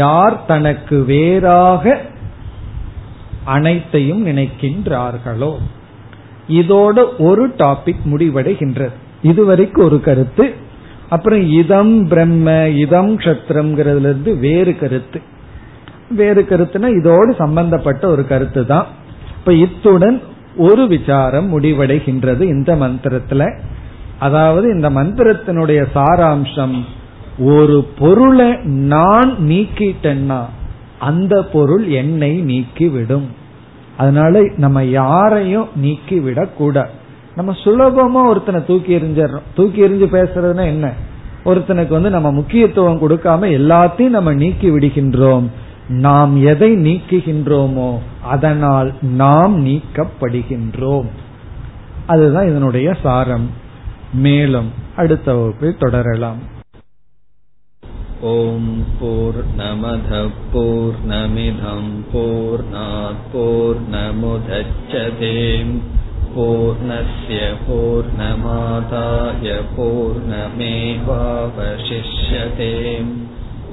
யார் தனக்கு வேறாக அனைத்தையும் நினைக்கின்றார்களோ. இதோட ஒரு டாபிக் முடிவடைகின்றது. இதுவரைக்கும் ஒரு கருத்து, அப்புறம் இதம் பிரம்ம இதம் க்ஷத்ரம்ங்கிறதுல இருந்து வேறு கருத்து, வேறு கருத்துனா இதோடு சம்பந்தப்பட்ட ஒரு கருத்து தான். இப்ப இத்துடன் ஒரு விசாரம் முடிவடைகின்றது இந்த மந்திரத்துல. அதாவது இந்த மந்திரத்தினுடைய சாராம்சம், ஒரு பொருளை நான் நீக்கிட்டேன்னா அந்த பொருள் என்னை நீக்கிவிடும். அதனால நம்ம யாரையும் நீக்கிவிடக் கூடாது. நம்ம சுலபமா ஒருத்தனை தூக்கி எறிஞ்சு பேசுறதுன்னா என்ன, ஒருத்தனுக்கு வந்து நம்ம முக்கியத்துவம் கொடுக்காம எல்லாத்தையும் நம்ம நீக்கி விடுகின்றோம். நாம் எதை நீக்குகின்றோமோ அதனால் நாம் நீக்கப்படுகின்றோம். அதுதான் இதனுடைய சாரம். மேலும் அடுத்த வகுப்பில் தொடரலாம். ஓம் பூர்ணமத பூர்ணமிதம் பூர்ணாத் பூர்ணமுதச்யதே பூர்ணஸ்ய பூர்ணமாதாய பூர்ணமேவாவசிஷ்யதே.